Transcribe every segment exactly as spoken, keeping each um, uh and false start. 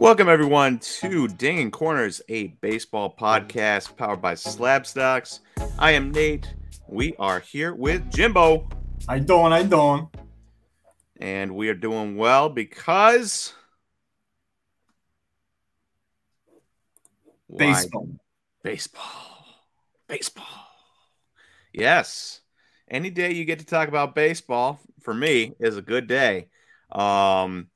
Welcome, everyone, to Dinging Corners, a baseball podcast powered by Slab Stocks. I am Nate. We are here with Jimbo. How you doing? How you doing? And we are doing well because... Why? Baseball. Baseball. Baseball. Yes. Any day you get to talk about baseball, for me, is a good day. Um...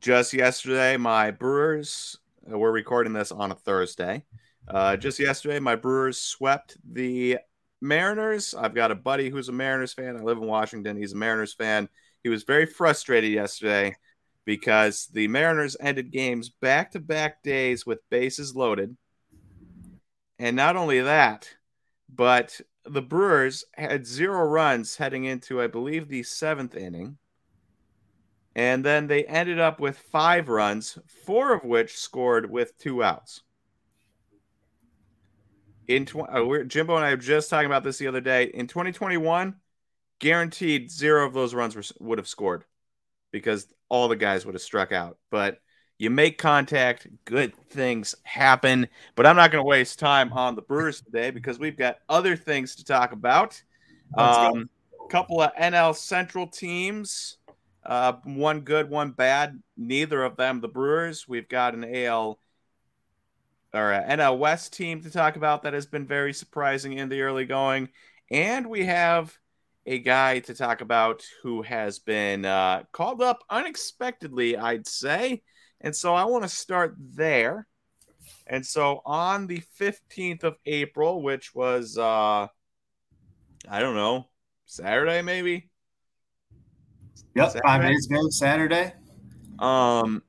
Just yesterday, my Brewers, we're recording this on a Thursday. Uh, just yesterday, my Brewers swept the Mariners. I've got a buddy who's a Mariners fan. I live in Washington. He's a Mariners fan. He was very frustrated yesterday because the Mariners ended games back-to-back days with bases loaded. And not only that, but the Brewers had zero runs heading into, I believe, the seventh inning. And then they ended up with five runs, four of which scored with two outs. In tw- uh, we're, Jimbo and I were just talking about this the other day. In twenty twenty-one, guaranteed zero of those runs were, would have scored because all the guys would have struck out. But you make contact, good things happen. But I'm not going to waste time on the Brewers today because we've got other things to talk about. Um, a couple of N L Central teams. Uh, one good, one bad. Neither of them the Brewers. We've got an A L or an N L West team to talk about that has been very surprising in the early going, and we have a guy to talk about who has been uh, called up unexpectedly, I'd say. And so I want to start there. And so on the fifteenth of April, which was uh, I don't know, Saturday maybe. Yep, Saturday. five days ago, Saturday. Um,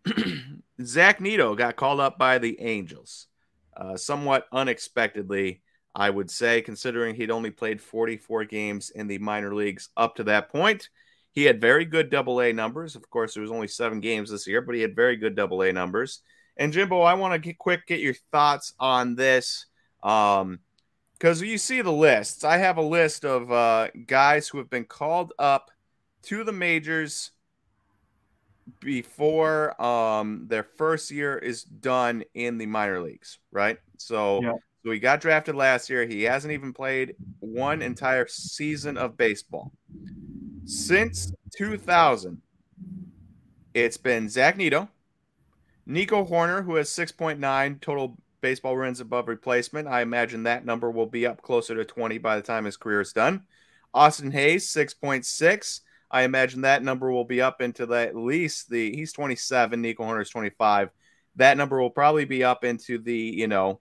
Zach Neto got called up by the Angels, uh, somewhat unexpectedly, I would say, considering he'd only played forty-four games in the minor leagues up to that point. He had very good double-A numbers. Of course, there was only seven games this year, but he had very good double-A numbers. And, Jimbo, I want to get quick get your thoughts on this um, because you see the lists. I have a list of uh, guys who have been called up to the majors before um, their first year is done in the minor leagues, right? So, yeah. so he got drafted last year. He hasn't even played one entire season of baseball. Since two thousand, it's been Zach Neto, Nico Hoerner, who has six point nine total baseball runs above replacement. I imagine that number will be up closer to twenty by the time his career is done. Austin Hayes, six point six. I imagine that number will be up into the, at least the, he's twenty-seven, Nico Hoerner's twenty-five. That number will probably be up into the, you know,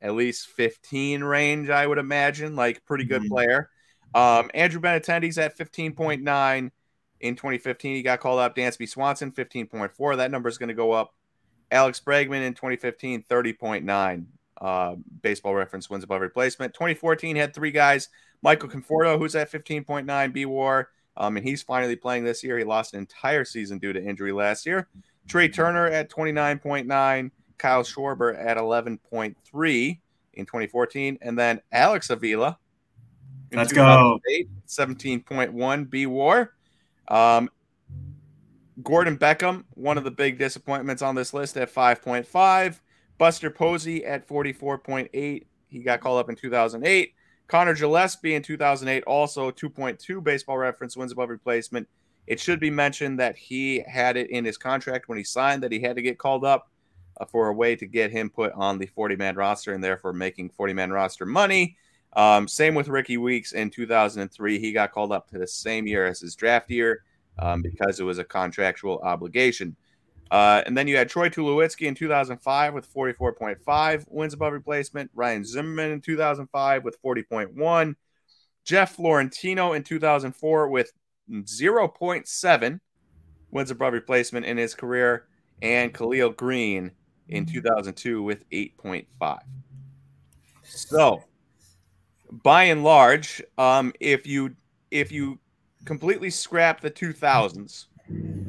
at least fifteen range, I would imagine, like pretty good mm-hmm. player. Um, Andrew Benintendi's at fifteen point nine. In twenty fifteen, he got called up. Dansby Swanson, fifteen point four. That number is going to go up. Alex Bregman in twenty fifteen, thirty point nine. Uh, baseball reference wins above replacement. twenty fourteen had three guys. Michael Conforto, who's at fifteen point nine, B W A R. Um, and he's finally playing this year. He lost an entire season due to injury last year. Trea Turner at twenty-nine point nine. Kyle Schwarber at eleven point three in twenty fourteen. And then Alex Avila. Let's go. seventeen point one B W A R. Um, Gordon Beckham, one of the big disappointments on this list at five point five. Buster Posey at forty-four point eight. He got called up in two thousand eight. Connor Gillespie in two thousand eight, also two point two baseball reference wins above replacement. It should be mentioned that he had it in his contract when he signed that he had to get called up uh, for a way to get him put on the forty-man roster and therefore making forty-man roster money. Um, same with Ricky Weeks in two thousand three. He got called up to the same year as his draft year um, because it was a contractual obligation. Uh, and then you had Troy Tulowitzki in two thousand five with forty-four point five wins above replacement. Ryan Zimmerman in two thousand five with forty point one. Jeff Florentino in two thousand four with zero point seven wins above replacement in his career. And Khalil Green in two thousand two with eight point five. So, by and large, um, if you if you completely scrap the two thousands,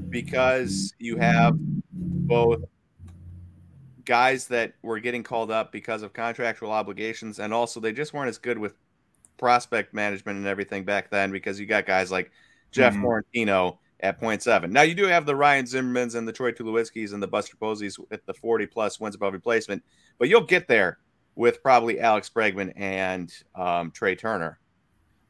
because you have both guys that were getting called up because of contractual obligations, and also they just weren't as good with prospect management and everything back then because you got guys like Jeff mm-hmm. Florentino at point seven. Now, you do have the Ryan Zimmermans and the Troy Tulowitzkis and the Buster Posies at the forty-plus wins above replacement, but you'll get there with probably Alex Bregman and um, Trea Turner.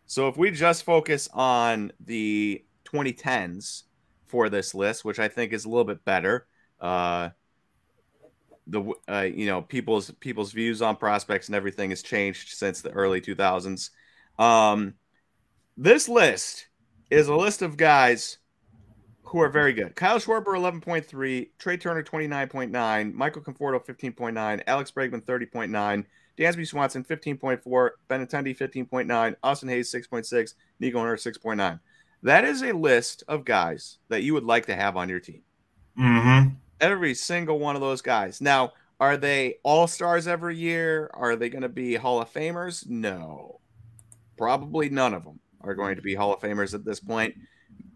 So if we just focus on the twenty tens for this list, which I think is a little bit better, uh, the uh, you know people's people's views on prospects and everything has changed since the early two thousands. Um, this list is a list of guys who are very good. Kyle Schwarber, eleven point three. Trea Turner, twenty-nine point nine. Michael Conforto, fifteen point nine. Alex Bregman, thirty point nine. Dansby Swanson, fifteen point four. Benintendi, fifteen point nine. Austin Hayes, six point six. Nico Hoerner, six point nine. That is a list of guys that you would like to have on your team. Mm-hmm. Every single one of those guys. Now, are they all-stars every year? Are they going to be Hall of Famers? No. Probably none of them are going to be Hall of Famers at this point.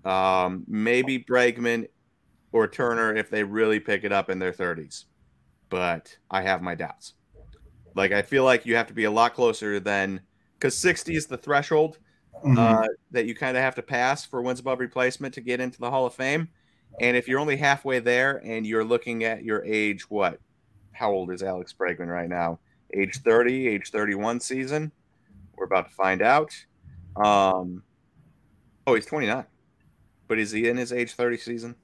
Um, maybe Bregman or Turner if they really pick it up in their thirties. But I have my doubts. Like, I feel like you have to be a lot closer than – because sixty is the threshold mm-hmm. uh, that you kind of have to pass for wins above replacement to get into the Hall of Fame. And if you're only halfway there and you're looking at your age, what? How old is Alex Bregman right now? Age thirty, age thirty-one season. We're about to find out. Um, oh, he's twenty-nine. But is he in his age thirty season?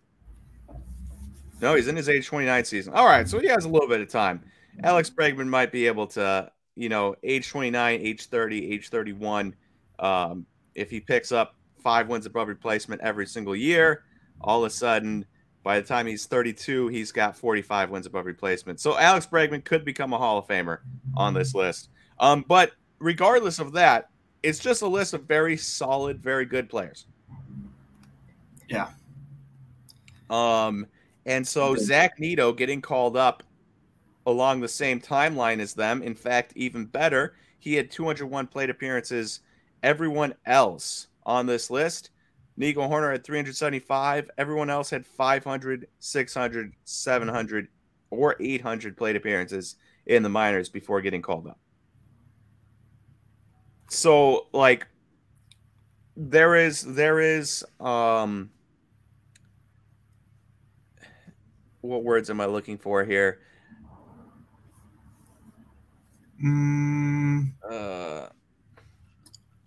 No, he's in his age twenty-nine season. All right, so he has a little bit of time. Alex Bregman might be able to, you know, age twenty-nine, age thirty, age thirty-one. Um, if he picks up five wins above replacement every single year, all of a sudden, by the time he's thirty-two, he's got forty-five wins above replacement. So Alex Bregman could become a Hall of Famer on this list. Um, but regardless of that, it's just a list of very solid, very good players. Yeah. Um, and so okay. Zach Neto getting called up along the same timeline as them. In fact, even better, he had two hundred one plate appearances. Everyone else on this list, Nico Hoerner had three hundred seventy-five. Everyone else had five hundred, six hundred, seven hundred, or eight hundred plate appearances in the minors before getting called up. So, like, there is, there is, um, what words am I looking for here? Mm. Uh,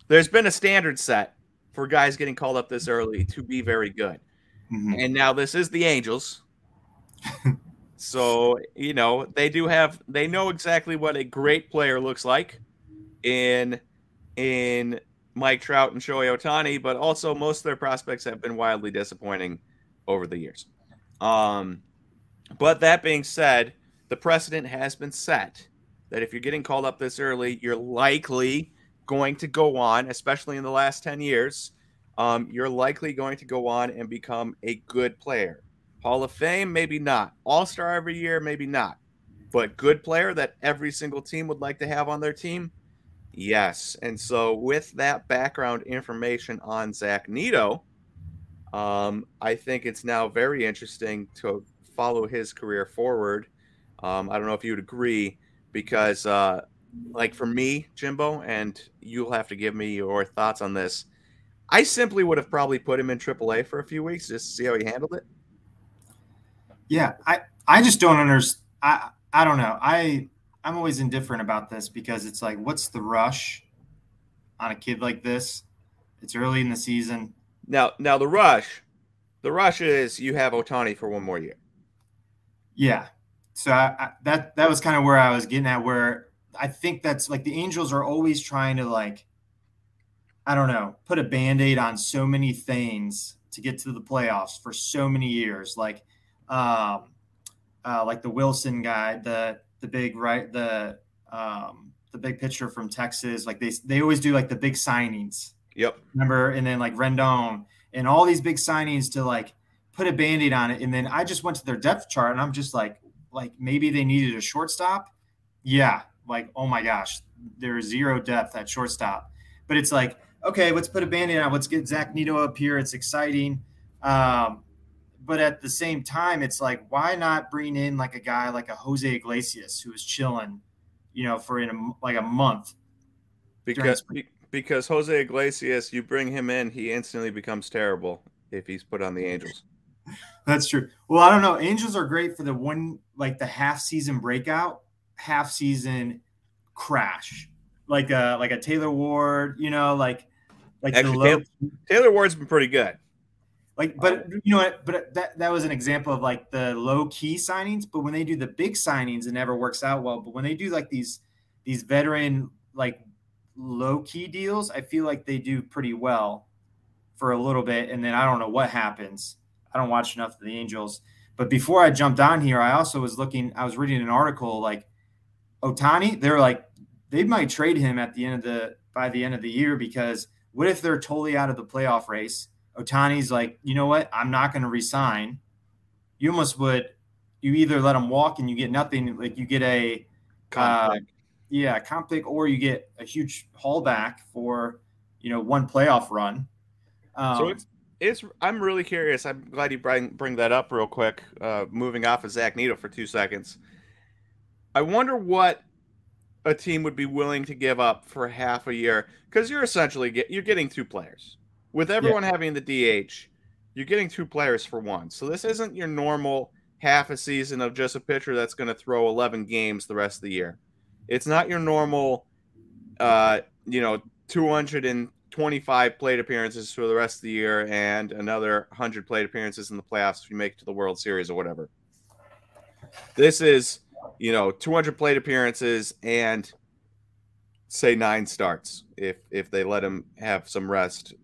there's been a standard set for guys getting called up this early to be very good. Mm-hmm. And now this is the Angels. So, you know, they do have, they know exactly what a great player looks like in, in Mike Trout and Shohei Ohtani, but also most of their prospects have been wildly disappointing over the years. Um, but that being said, the precedent has been set that if you're getting called up this early, you're likely going to go on, especially in the last ten years, um, you're likely going to go on and become a good player. Hall of Fame, maybe not. All-Star every year, maybe not. But good player that every single team would like to have on their team? Yes. And so with that background information on Zach Neto, um, I think it's now very interesting to follow his career forward. Um, I don't know if you would agree, because, uh, like, for me, Jimbo, and you'll have to give me your thoughts on this, I simply would have probably put him in triple A for a few weeks just to see how he handled it. Yeah, I, I just don't understand. I, I don't know. I, I'm always indifferent about this because it's like, what's the rush on a kid like this? It's early in the season. Now, now the rush, the rush is you have Ohtani for one more year. Yeah. So I, I, that that was kind of where I was getting at, where I think that's like the Angels are always trying to, like, I don't know, put a Band-Aid on so many things to get to the playoffs for so many years. Like um, uh, like the Wilson guy, the the big right, the um, the big pitcher from Texas. Like they they always do like the big signings. Yep. Remember? And then like Rendon and all these big signings to like put a Band-Aid on it. And then I just went to their depth chart and I'm just like, like maybe they needed a shortstop. Yeah. Like, oh my gosh, there is zero depth at shortstop, but it's like, okay, let's put a Band-Aid on. Let's get Zach Neto up here. It's exciting. Um, but at the same time, it's like, why not bring in like a guy, like a Jose Iglesias who was chilling, you know, for in a, like a month. Because, because Jose Iglesias, you bring him in, he instantly becomes terrible if he's put on the Angels. That's true. Well, I don't know. Angels are great for the one, like the half season breakout, half season crash, like a like a Taylor Ward, you know, like like Actually, the low- Taylor, Taylor Ward's been pretty good. Like, but you know what? But that that was an example of like the low key signings. But when they do the big signings, it never works out well. But when they do like these these veteran like low key deals, I feel like they do pretty well for a little bit, and then I don't know what happens. I don't watch enough of the Angels. But before I jumped on here, I also was looking, I was reading an article like Ohtani, they're like, they might trade him at the end of the, by the end of the year, because what if they're totally out of the playoff race? Ohtani's like, you know what? I'm not going to resign. You almost would, you either let him walk and you get nothing. Like you get a, uh, yeah, a comp pick, or you get a huge haul back for, you know, one playoff run. Um, so it's, It's. I'm really curious. I'm glad you bring bring that up real quick. Uh, moving off of Zach Neto for two seconds, I wonder what a team would be willing to give up for half a year, because you're essentially get, you're getting two players with everyone yeah. having the D H. You're getting two players for one, so this isn't your normal half a season of just a pitcher that's going to throw eleven games the rest of the year. It's not your normal, uh, you know, two hundred and twenty-five plate appearances for the rest of the year and another one hundred plate appearances in the playoffs if you make it to the World Series or whatever. This is, you know, two hundred plate appearances and say nine starts if if they let him have some rest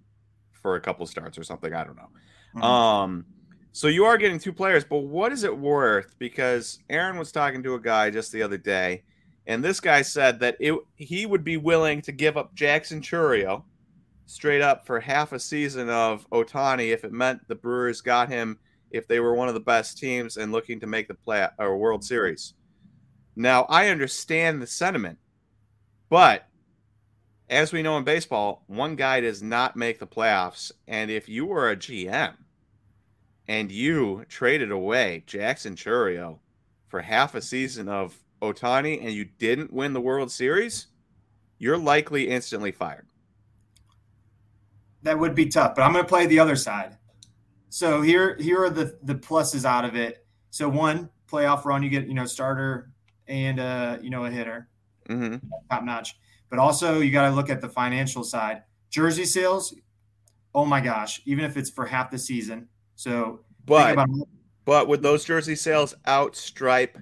for a couple starts or something. I don't know. Mm-hmm. Um, so you are getting two players, but what is it worth? Because Aaron was talking to a guy just the other day, and this guy said that it, he would be willing to give up Jackson Chourio straight up for half a season of Ohtani if it meant the Brewers got him, if they were one of the best teams and looking to make the play or World Series. Now, I understand the sentiment, but as we know in baseball, one guy does not make the playoffs. And if you were a G M and you traded away Jackson Chourio for half a season of Ohtani and you didn't win the World Series, you're likely instantly fired. That would be tough, but I'm going to play the other side. So here, here are the, the pluses out of it. So one, playoff run, you get, you know, starter and, uh, you know, a hitter, mm-hmm. top notch. But also you got to look at the financial side. Jersey sales, oh my gosh, even if it's for half the season. So, but, about- but would those jersey sales outstrip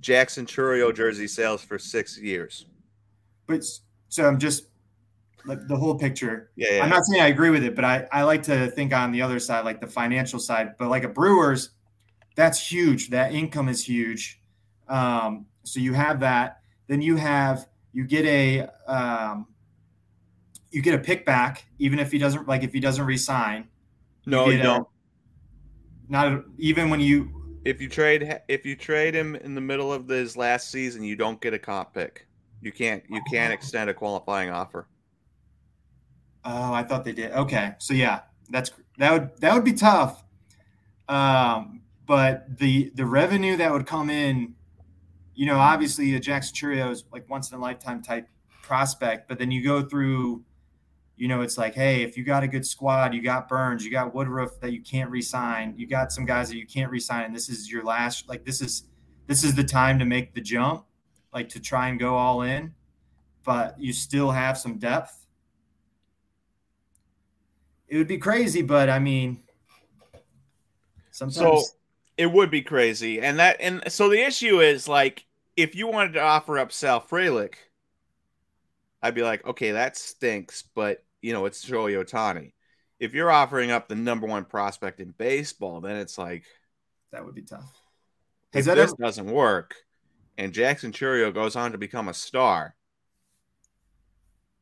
Jackson Chourio jersey sales for six years? But so I'm just. Like the whole picture. Yeah, yeah. I'm not saying I agree with it, but I, I like to think on the other side, like the financial side. But like a Brewers, that's huge. That income is huge. Um, so you have that. Then you have you get a um, you get a pick back, even if he doesn't like if he doesn't resign. No, you, you don't. A, not a, even when you if you trade if you trade him in the middle of his last season, you don't get a comp pick. You can't you can't extend a qualifying offer. Oh, I thought they did. Okay. So yeah, that's that would that would be tough. Um, but the the revenue that would come in, you know, obviously a Jackson Chourio is like once in a lifetime type prospect, but then you go through, you know, it's like, hey, if you got a good squad, you got Burns, you got Woodruff that you can't re-sign, you got some guys that you can't re-sign, and this is your last like this is this is the time to make the jump, like to try and go all in, but you still have some depth. It would be crazy, but I mean, sometimes so it would be crazy, and that and so the issue is like if you wanted to offer up Sal Frelick, I'd be like, okay, that stinks, but you know it's Shohei Ohtani. If you're offering up the number one prospect in baseball, then it's like that would be tough. If that this ever- doesn't work, and Jackson Chourio goes on to become a star,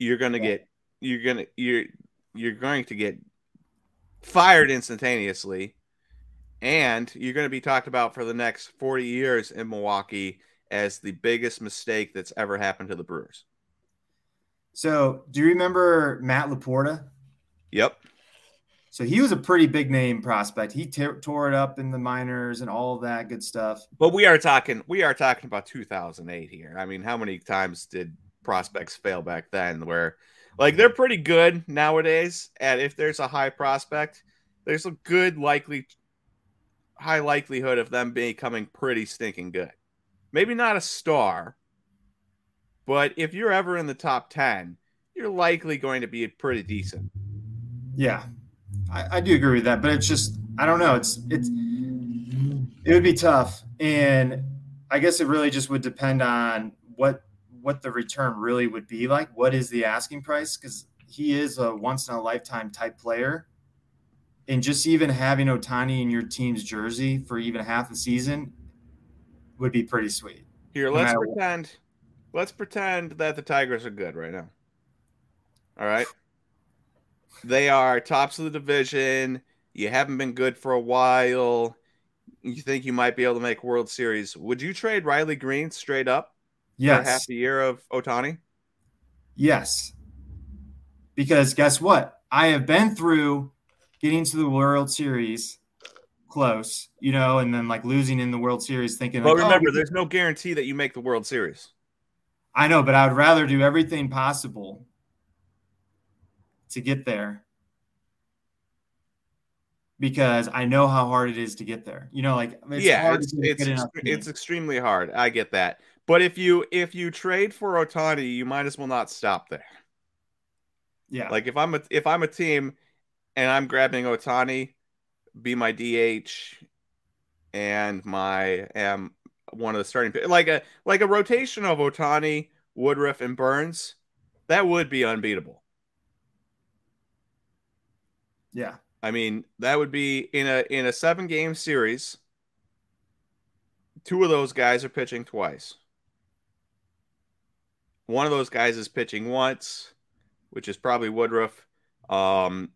you're gonna yeah. get you're gonna you're. You're going to get fired instantaneously, and you're going to be talked about for the next forty years in Milwaukee as the biggest mistake that's ever happened to the Brewers. So, do you remember Matt LaPorta? Yep. So, he was a pretty big name prospect. He t- tore it up in the minors and all of that good stuff. But we are talking we are talking about two thousand eight here. I mean, how many times did prospects fail back then where – like, they're pretty good nowadays at if there's a high prospect, there's a good likely, high likelihood of them becoming pretty stinking good. Maybe not a star, but if you're ever in the top ten, you're likely going to be pretty decent. Yeah, I, I do agree with that, but it's just, I don't know. It's, it's, it would be tough. And I guess it really just would depend on what, what the return really would be like. What is the asking price? Because he is a once in a lifetime type player. And just even having Ohtani in your team's jersey for even half the season would be pretty sweet. Here, let's pretend, let's pretend that the Tigers are good right now. All right. They are tops of the division. You haven't been good for a while. You think you might be able to make World Series. Would you trade Riley Green straight up? Yes. For half the year of Ohtani? Yes. Because guess what? I have been through getting to the World Series close, you know, and then like losing in the World Series thinking. Well, like, remember, oh, there's no guarantee that you make the World Series. I know, but I would rather do everything possible to get there, because I know how hard it is to get there. You know, like it's yeah, hard it's to it's, get extre- it's extremely hard. I get that. But if you if you trade for Ohtani, you might as well not stop there. Yeah. Like if I'm a if I'm a team and I'm grabbing Ohtani, be my D H and my am one of the starting like a like a rotation of Ohtani, Woodruff, and Burns, that would be unbeatable. Yeah. I mean, that would be in a in a seven game series. Two of those guys are pitching twice. One of those guys is pitching once, which is probably Woodruff. Um,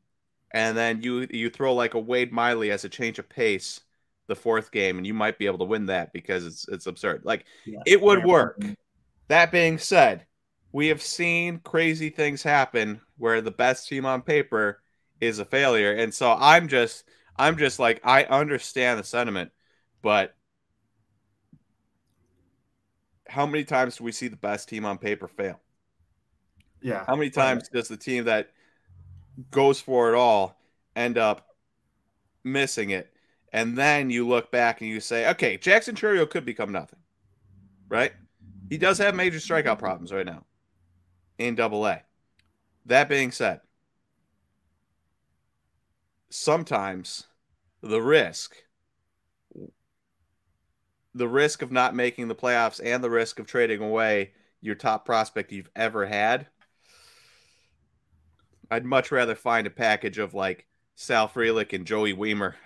and then you you throw like a Wade Miley as a change of pace the fourth game, and you might be able to win that because it's it's absurd. Like yeah, it would work. That being said, we have seen crazy things happen where the best team on paper is a failure. And so I'm just, I'm just like, I understand the sentiment, but how many times do we see the best team on paper fail? Yeah. How many times does the team that goes for it all end up missing it? And then you look back and you say, okay, Jackson Chourio could become nothing, right? He does have major strikeout problems right now in Double A. That being said, sometimes the risk, the risk of not making the playoffs and the risk of trading away your top prospect you've ever had, I'd much rather find a package of like Sal Frelick and Joey Weimer.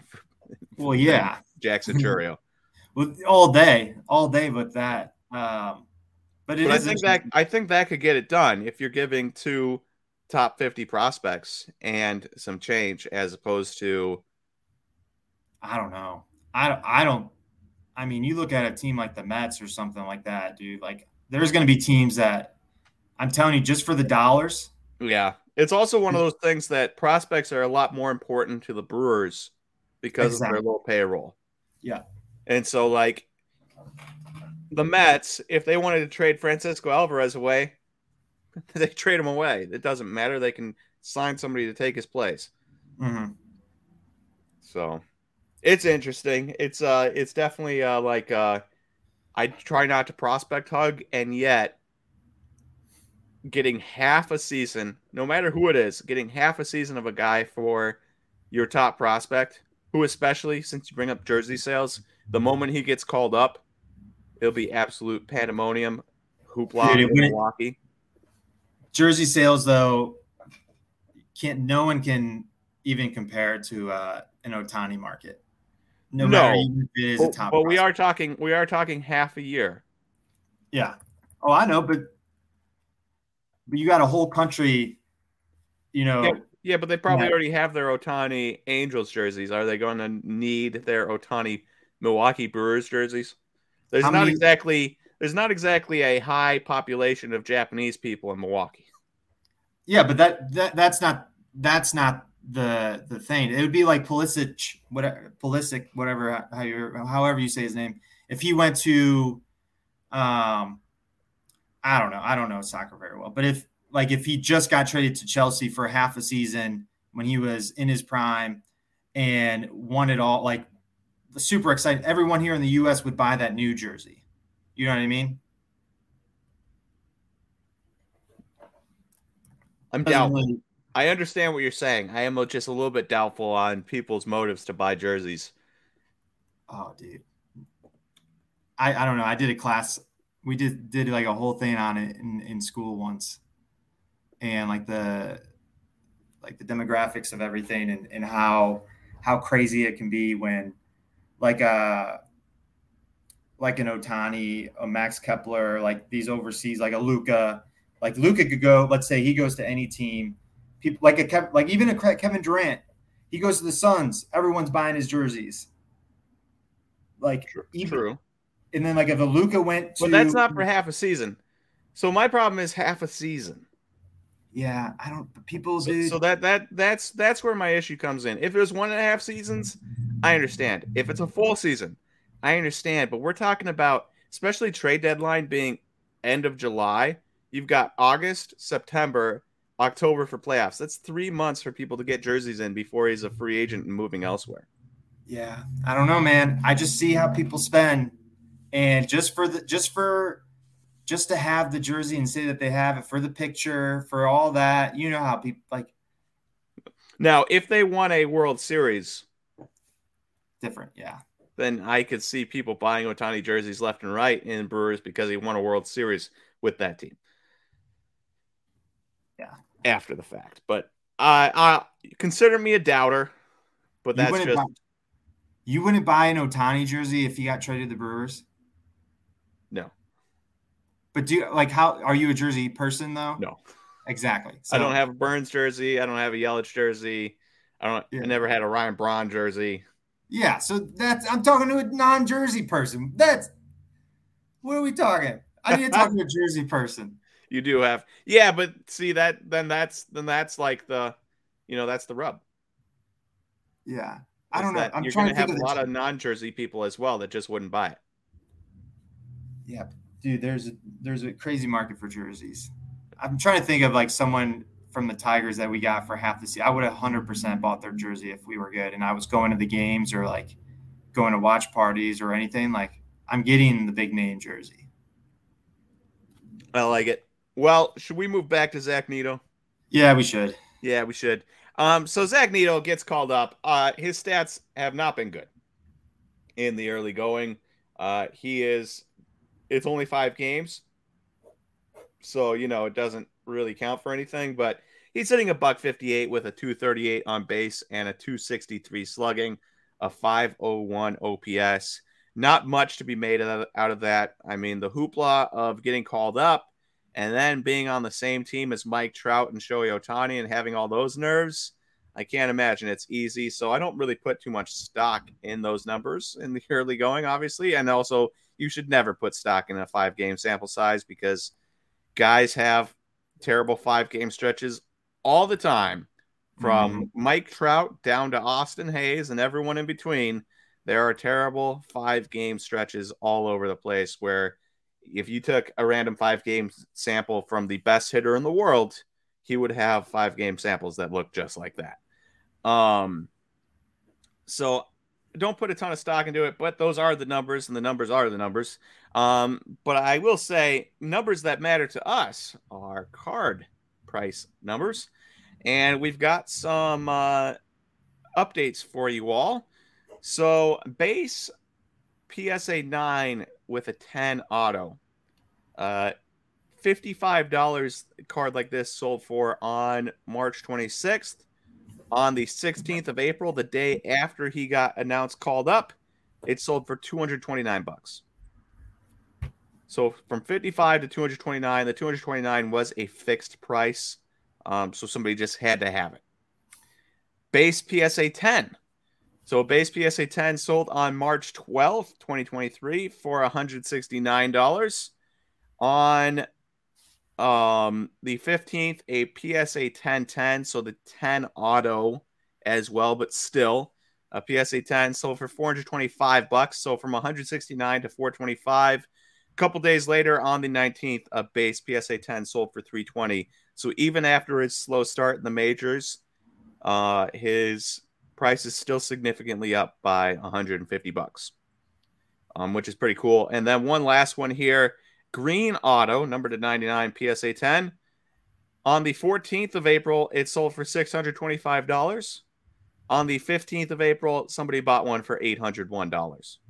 For, well, yeah. Jackson Chourio. Well, all day, all day with that. Um, but it but is I think that I think that could get it done if you're giving two top fifty prospects and some change as opposed to, I don't know. I, I don't, I mean, you look at a team like the Mets or something like that, dude, like there's going to be teams that I'm telling you just for the dollars. Yeah. It's also one of those things that prospects are a lot more important to the Brewers because exactly. of their low payroll. Yeah. And so like the Mets, if they wanted to trade Francisco Alvarez away, they trade him away. It doesn't matter. They can sign somebody to take his place. Mm-hmm. So it's interesting. It's uh, it's definitely uh, like uh, I try not to prospect hug, and yet getting half a season, no matter who it is, getting half a season of a guy for your top prospect, who especially since you bring up jersey sales, the moment he gets called up, it'll be absolute pandemonium, hoopla in Milwaukee. Jersey sales, though, can't no one can even compare to uh, an Ohtani market. No, no. matter if it is well, a top. But well, we are talking, we are talking half a year. Yeah. Oh, I know, but but you got a whole country, you know. Yeah, yeah but they probably yeah. already have their Ohtani Angels jerseys. Are they going to need their Ohtani Milwaukee Brewers jerseys? There's How not many- exactly. There's not exactly a high population of Japanese people in Milwaukee. Yeah, but that, that that's not that's not the the thing. It would be like Pulisic, whatever Pulisic, whatever how you however you say his name. If he went to, um, I don't know, I don't know soccer very well, but if like if he just got traded to Chelsea for half a season when he was in his prime, and won it all. Like, super excited. Everyone here in the U S would buy that new jersey. You know what I mean? I'm doubtful. Really- I understand what you're saying. I am just a little bit doubtful on people's motives to buy jerseys. Oh, dude. I, I don't know. I did a class. We did did like a whole thing on it in, in school once. And like the like the demographics of everything and, and how how crazy it can be when like a like an Ohtani, a Max Kepler, like these overseas, like a Luka, like Luka could go. Let's say he goes to any team. People like a Kev, like even a Kevin Durant, he goes to the Suns. Everyone's buying his jerseys. Like true. Even, true. And then like if a Luka went to, but that's not for half a season. So my problem is half a season. Yeah, I don't. People do. So that that that's that's where my issue comes in. If it was one and a half seasons, I understand. If it's a full season, I understand. But we're talking about, especially trade deadline being end of July. You've got August, September, October for playoffs. That's three months for people to get jerseys in before he's a free agent and moving elsewhere. Yeah, I don't know, man. I just see how people spend, and just for the just for. Just to have the jersey and say that they have it for the picture, for all that, you know how people like. Now, if they won a World Series, different, yeah. Then I could see people buying Ohtani jerseys left and right in Brewers because he won a World Series with that team. Yeah, after the fact, but I uh, uh, consider me a doubter. But that's you just buy, you wouldn't buy an Ohtani jersey if he got traded to the Brewers. No. But do you, like, how are you a jersey person though? No, exactly. So, I don't have a Burns jersey. I don't have a Yelich jersey. I don't. Yeah. I never had a Ryan Braun jersey. Yeah, so that's I'm talking to a non-jersey person. That's what are we talking? I need to talk to a jersey person. You do have, yeah, but see that then that's then that's like the, you know, that's the rub. Yeah, I don't know. That, I'm you're trying to have a lot of non-jersey people as well that just wouldn't buy it. Yeah. Dude, there's a, there's a crazy market for jerseys. I'm trying to think of like someone from the Tigers that we got for half the season. I would have one hundred percent bought their jersey if we were good and I was going to the games or like going to watch parties or anything. Like I'm getting the big name jersey. I like it. Well, should we move back to Zach Neto? Yeah, we should. Yeah, we should. Um, so Zach Neto gets called up. Uh, his stats have not been good in the early going. Uh, he is... It's only five games, so, you know, it doesn't really count for anything, but he's hitting a buck fifty-eight with a two thirty-eight on base and a two sixty-three slugging, a five oh one O P S. Not much to be made out of that. I mean, the hoopla of getting called up and then being on the same team as Mike Trout and Shohei Ohtani and having all those nerves, I can't imagine it's easy. So I don't really put too much stock in those numbers in the early going, obviously, and also you should never put stock in a five-game sample size because guys have terrible five-game stretches all the time. From mm-hmm. Mike Trout down to Austin Hayes and everyone in between, there are terrible five-game stretches all over the place where if you took a random five-game sample from the best hitter in the world, he would have five-game samples that look just like that. Um, so... Don't put a ton of stock into it, but those are the numbers, and the numbers are the numbers. Um, but I will say numbers that matter to us are card price numbers. And we've got some uh, updates for you all. So base P S A nine with a ten auto. Uh, fifty-five dollars card like this sold for on March twenty-sixth. On the sixteenth of April, the day after he got announced called up, it sold for two hundred twenty-nine bucks. So from fifty-five to two hundred twenty-nine, the two hundred twenty-nine was a fixed price. Um, so somebody just had to have it. Base P S A ten. So base P S A ten sold on March twelfth, twenty twenty-three for one hundred sixty-nine dollars. On Um, the fifteenth, a P S A ten ten, so the ten auto as well, but still a P S A ten sold for four hundred twenty-five bucks. So from one hundred sixty-nine to four hundred twenty-five. A couple days later, on the nineteenth, a base P S A ten sold for three hundred twenty. So even after his slow start in the majors, uh, his price is still significantly up by one hundred fifty bucks, um, which is pretty cool. And then one last one here, Green Auto, numbered to ninety-nine, P S A ten. On the fourteenth of April, it sold for six hundred twenty-five dollars. On the fifteenth of April, somebody bought one for eight hundred one dollars.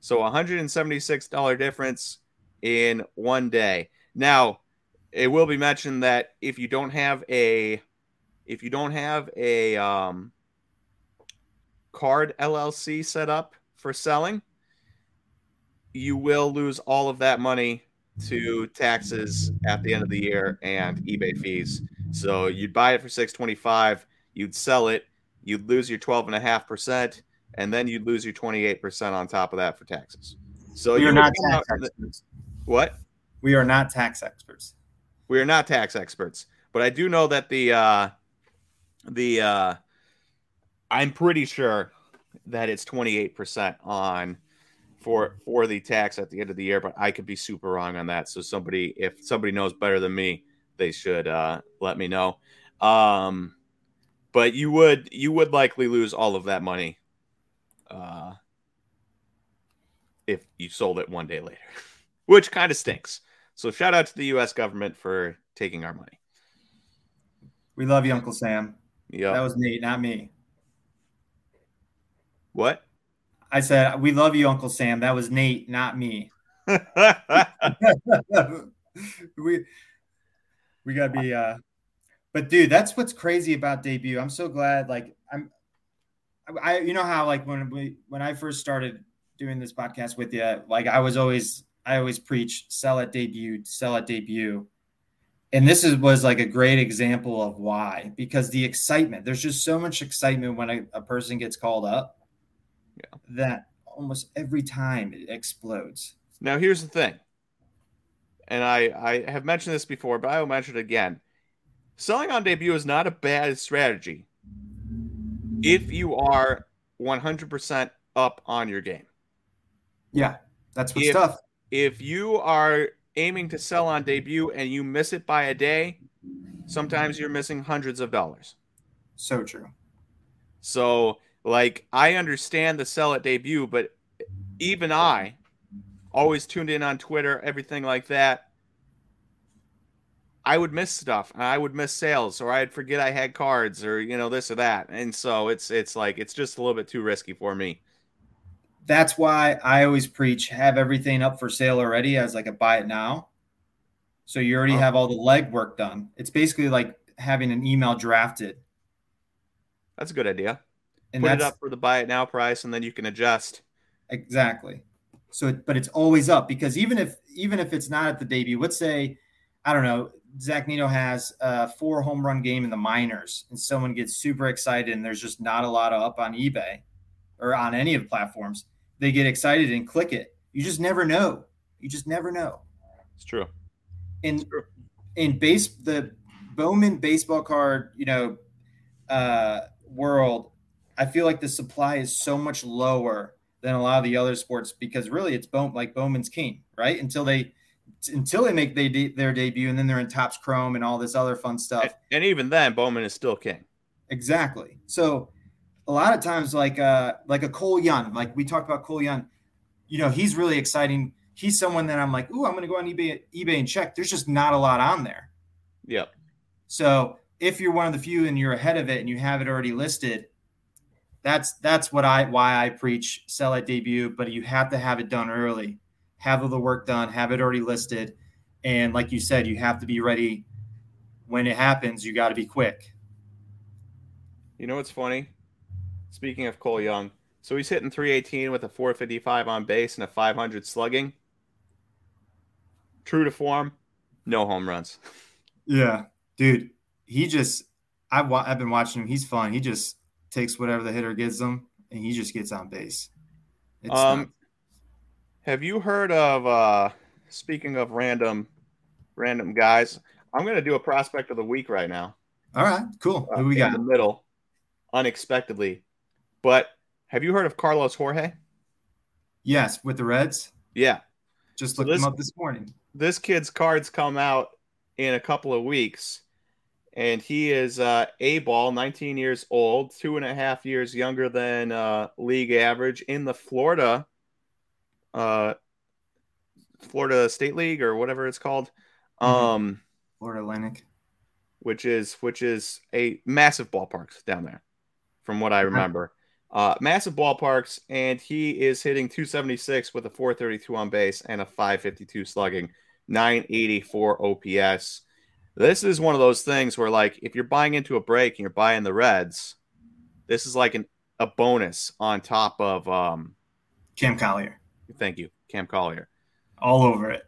So one hundred seventy-six dollars difference in one day. Now, it will be mentioned that if you don't have a if you don't have a um, card L L C set up for selling, you will lose all of that money to taxes at the end of the year and eBay fees. So you'd buy it for six hundred twenty-five dollars, you'd sell it, you'd lose your twelve point five percent, and then you'd lose your twenty-eight percent on top of that for taxes. So you're not tax experts. What? We are not tax experts. We are not tax experts. But I do know that the uh, the uh, I'm pretty sure that it's twenty-eight percent on for for the tax at the end of the year, but I could be super wrong on that. So somebody, if somebody knows better than me, they should uh, let me know. Um, but you would you would likely lose all of that money uh, if you sold it one day later, which kind of stinks. So shout out to the U S government for taking our money. We love you, Uncle Sam. Yeah, that was Nate, not me. What? I said, we love you, Uncle Sam. That was Nate, not me. we we gotta be. Uh... But dude, that's what's crazy about debut. I'm so glad. Like I'm, I you know how like when we when I first started doing this podcast with you, like I was always I always preach sell at debut, sell at debut. And this is, was like a great example of why, because the excitement, there's just so much excitement when a, a person gets called up, yeah, that almost every time it explodes. Now, here's the thing. And I, I have mentioned this before, but I will mention it again. Selling on debut is not a bad strategy if you are one hundred percent up on your game. Yeah, that's what's if, tough. If you are aiming to sell on debut and you miss it by a day, sometimes you're missing hundreds of dollars. So true. So, like, I understand the sell at debut, but even I always tuned in on Twitter, everything like that. I would miss stuff, and I would miss sales, or I'd forget I had cards, or, you know, this or that. And so it's, it's like, it's just a little bit too risky for me. That's why I always preach, have everything up for sale already as like a buy it now. So you already have all the legwork done. It's basically like having an email drafted. That's a good idea. And put it up for the buy it now price, and then you can adjust. Exactly. So, but it's always up, because even if, even if it's not at the debut, let's say, I don't know, Zach Neto has a four home run game in the minors and someone gets super excited, and there's just not a lot of up on eBay or on any of the platforms. They get excited and click it. You just never know. You just never know. It's true. And in base, the Bowman baseball card, you know, uh, world, I feel like the supply is so much lower than a lot of the other sports, because really it's Bowman, like Bowman's king, right? Until they, until they make they de- their debut, and then they're in Topps Chrome and all this other fun stuff. And, and even then, Bowman is still king. Exactly. So a lot of times, like uh, like a Cole Young, like we talked about Cole Young, you know, he's really exciting. He's someone that I'm like, ooh, I'm going to go on eBay, eBay and check. There's just not a lot on there. Yep. So if you're one of the few and you're ahead of it and you have it already listed, that's that's what I why I preach sell at debut. But you have to have it done early, have all the work done, have it already listed, and like you said, you have to be ready when it happens. You got to be quick. You know what's funny? Speaking of Cole Young, so he's hitting three eighteen with a four fifty-five on base and a five hundred slugging. True to form, no home runs. Yeah, dude, he just I've wa- I've been watching him. He's fun. He just takes whatever the hitter gives him, and he just gets on base. It's um, not- have you heard of? Uh, speaking of random, random guys, I'm gonna do a prospect of the week right now. All right, cool. Uh, Who we in got in the middle? Unexpectedly. But have you heard of Carlos Jorge? Yes, with the Reds. Yeah. Just looked so this, him up this morning. This kid's cards come out in a couple of weeks. And he is uh, A-ball, nineteen years old, two and a half years younger than uh, league average in the Florida uh, Florida State League or whatever it's called. Mm-hmm. Um, Florida Atlantic. Which is which is a massive ballparks down there, from what I remember. Uh, massive ballparks, and he is hitting two seventy-six with a four thirty-two on base and a five fifty-two slugging, nine eighty-four O P S. This is one of those things where, like, if you're buying into a break and you're buying the Reds, this is like an a bonus on top of um, Cam Collier. Thank you, Cam Collier. All over it.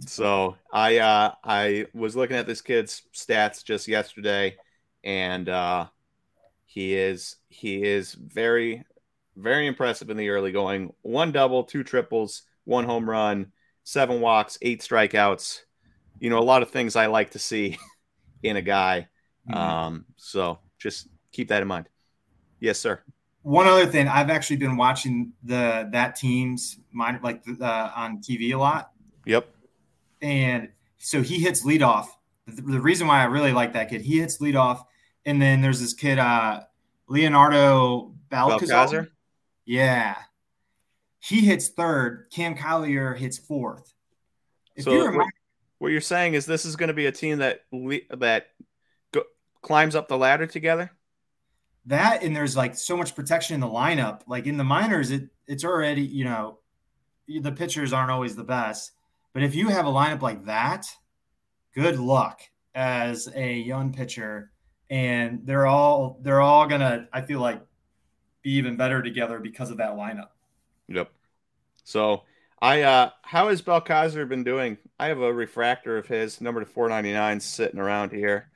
So I uh, I was looking at this kid's stats just yesterday, and uh, he is he is very, very impressive in the early going. One double, two triples, one home run, seven walks, eight strikeouts. You know, a lot of things I like to see in a guy. Mm-hmm. Um, so just keep that in mind. Yes, sir. One other thing, I've actually been watching the that team's minor, like uh, on T V a lot. Yep. And so he hits leadoff. The, the reason why I really like that kid, he hits leadoff. And then there's this kid, uh, Leonardo Balcazar. Balcazar. Yeah. He hits third. Cam Collier hits fourth. If so you remember, what, what you're saying is this is going to be a team that that go, climbs up the ladder together? That, and there's like so much protection in the lineup. Like in the minors, it it's already, you know, the pitchers aren't always the best. But if you have a lineup like that, good luck as a young pitcher, and they're all they're all gonna, I feel like, be even better together because of that lineup. Yep. So I, uh, how has Balcazar been doing? I have a refractor of his number to four ninety-nine sitting around here.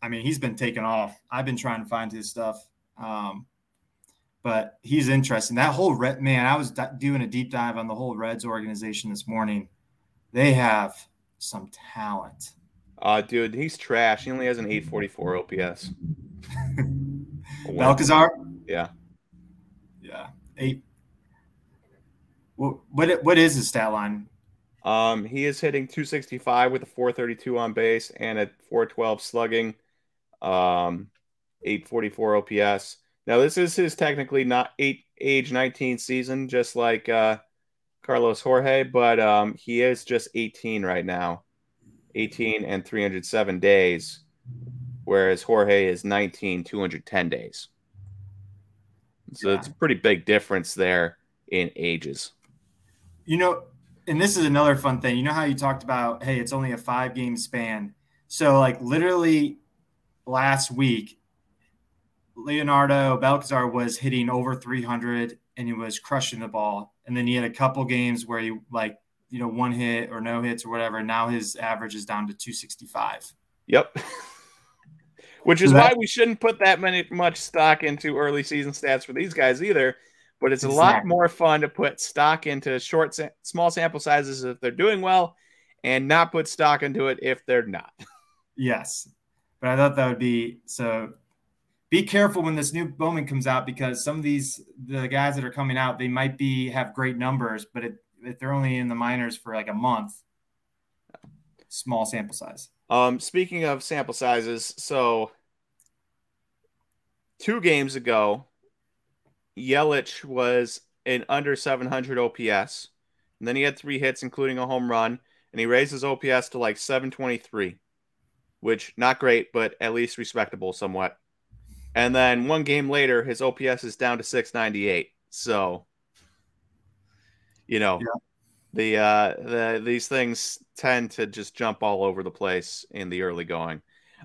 I mean, he's been taking off. I've been trying to find his stuff, um, but he's interesting. That whole red man, I was d- doing a deep dive on the whole Reds organization this morning. They have some talent. Uh, dude, he's trash. He only has an eight forty-four O P S. Balcazar? Yeah. Yeah. Eight. What, what What is his stat line? Um, he is hitting two sixty-five with a four thirty-two on base and a four twelve slugging, um, eight forty-four O P S. Now, this is his technically not eight, age nineteen season, just like uh, – Carlos Jorge, but um, he is just eighteen right now, eighteen and three hundred seven days, whereas Jorge is nineteen, two hundred ten days. So yeah. It's a pretty big difference there in ages. You know, and this is another fun thing. You know how you talked about, hey, it's only a five-game span. So, like, literally last week, Leonardo Balcazar was hitting over three hundred and he was crushing the ball. And then he had a couple games where he, like, you know, one hit or no hits or whatever. And now his average is down to two sixty-five. Yep. Which is so that, why we shouldn't put that many much stock into early season stats for these guys either. But it's a exactly. lot more fun to put stock into short, small sample sizes if they're doing well and not put stock into it if they're not. Yes. But I thought that would be so. Be careful when this new Bowman comes out, because some of these the guys that are coming out, they might be have great numbers, but it, if they're only in the minors for like a month, small sample size. Um, speaking of sample sizes, so two games ago, Yelich was an under seven hundred O P S, and then he had three hits, including a home run, and he raised his O P S to like seven twenty-three, which not great, but at least respectable somewhat. And then one game later, his O P S is down to six ninety-eight. So, you know, yeah. the uh, the these things tend to just jump all over the place in the early going.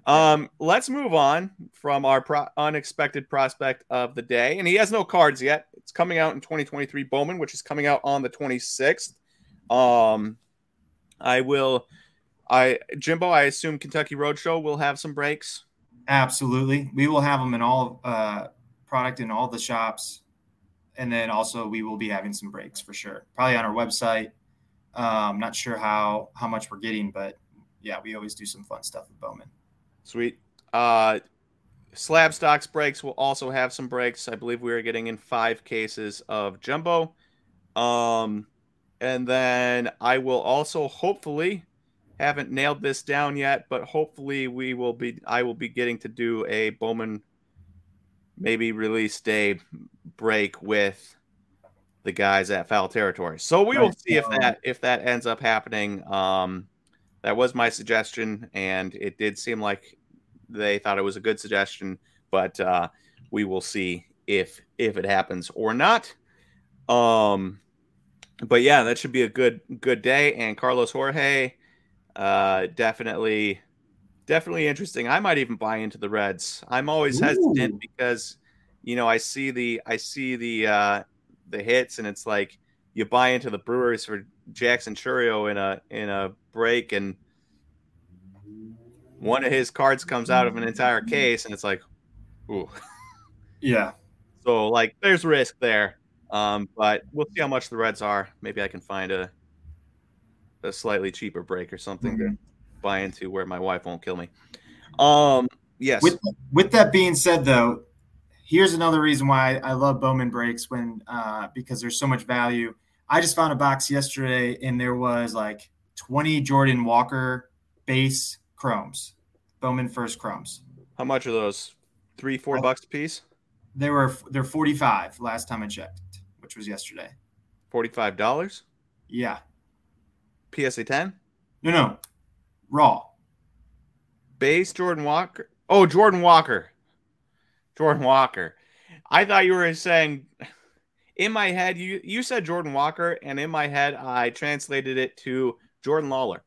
Um, let's move on from our pro- unexpected prospect of the day. And he has no cards yet. It's coming out in twenty twenty-three Bowman, which is coming out on the twenty-sixth. Um, I will – I Jimbo, I assume Kentucky Roadshow will have some breaks. Absolutely. We will have them in all uh, product in all the shops. And then also we will be having some breaks for sure. Probably on our website. Um, not sure how, how much we're getting, but yeah, we always do some fun stuff with Bowman. Sweet. Uh, Slab Stocks breaks will also have some breaks. I believe we are getting in five cases of Jumbo. Um, and then I will also hopefully haven't nailed this down yet, but hopefully we will be, I will be getting to do a Bowman maybe release day break with the guys at Foul Territory. So we will see if that, if that ends up happening. Um, that was my suggestion, and it did seem like they thought it was a good suggestion, but uh, we will see if, if it happens or not. Um, but yeah, that should be a good, good day. And Carlos Jorge, Uh, definitely, definitely interesting. I might even buy into the Reds. I'm always Ooh. hesitant because, you know, I see the, I see the, uh, the hits, and it's like you buy into the Brewers for Jackson Chourio in a, in a break, and one of his cards comes out of an entire case, and it's like, ooh, yeah. So like, there's risk there. Um, but we'll see how much the Reds are. Maybe I can find a. a slightly cheaper break or something mm-hmm. to buy into where my wife won't kill me. Um, yes. With, with that being said, though, here's another reason why I love Bowman breaks when uh, because there's so much value. I just found a box yesterday, and there was like twenty Jordan Walker base chromes, Bowman first chromes. How much are those? Three, four oh, bucks a piece? They were they're forty-five last time I checked, which was yesterday. forty-five dollars? Yeah. P S A ten? No, no. Raw. Base Jordan Walker? Oh, Jordan Walker. Jordan Walker. I thought you were saying, in my head, you, you said Jordan Walker, and in my head, I translated it to Jordan Lawler.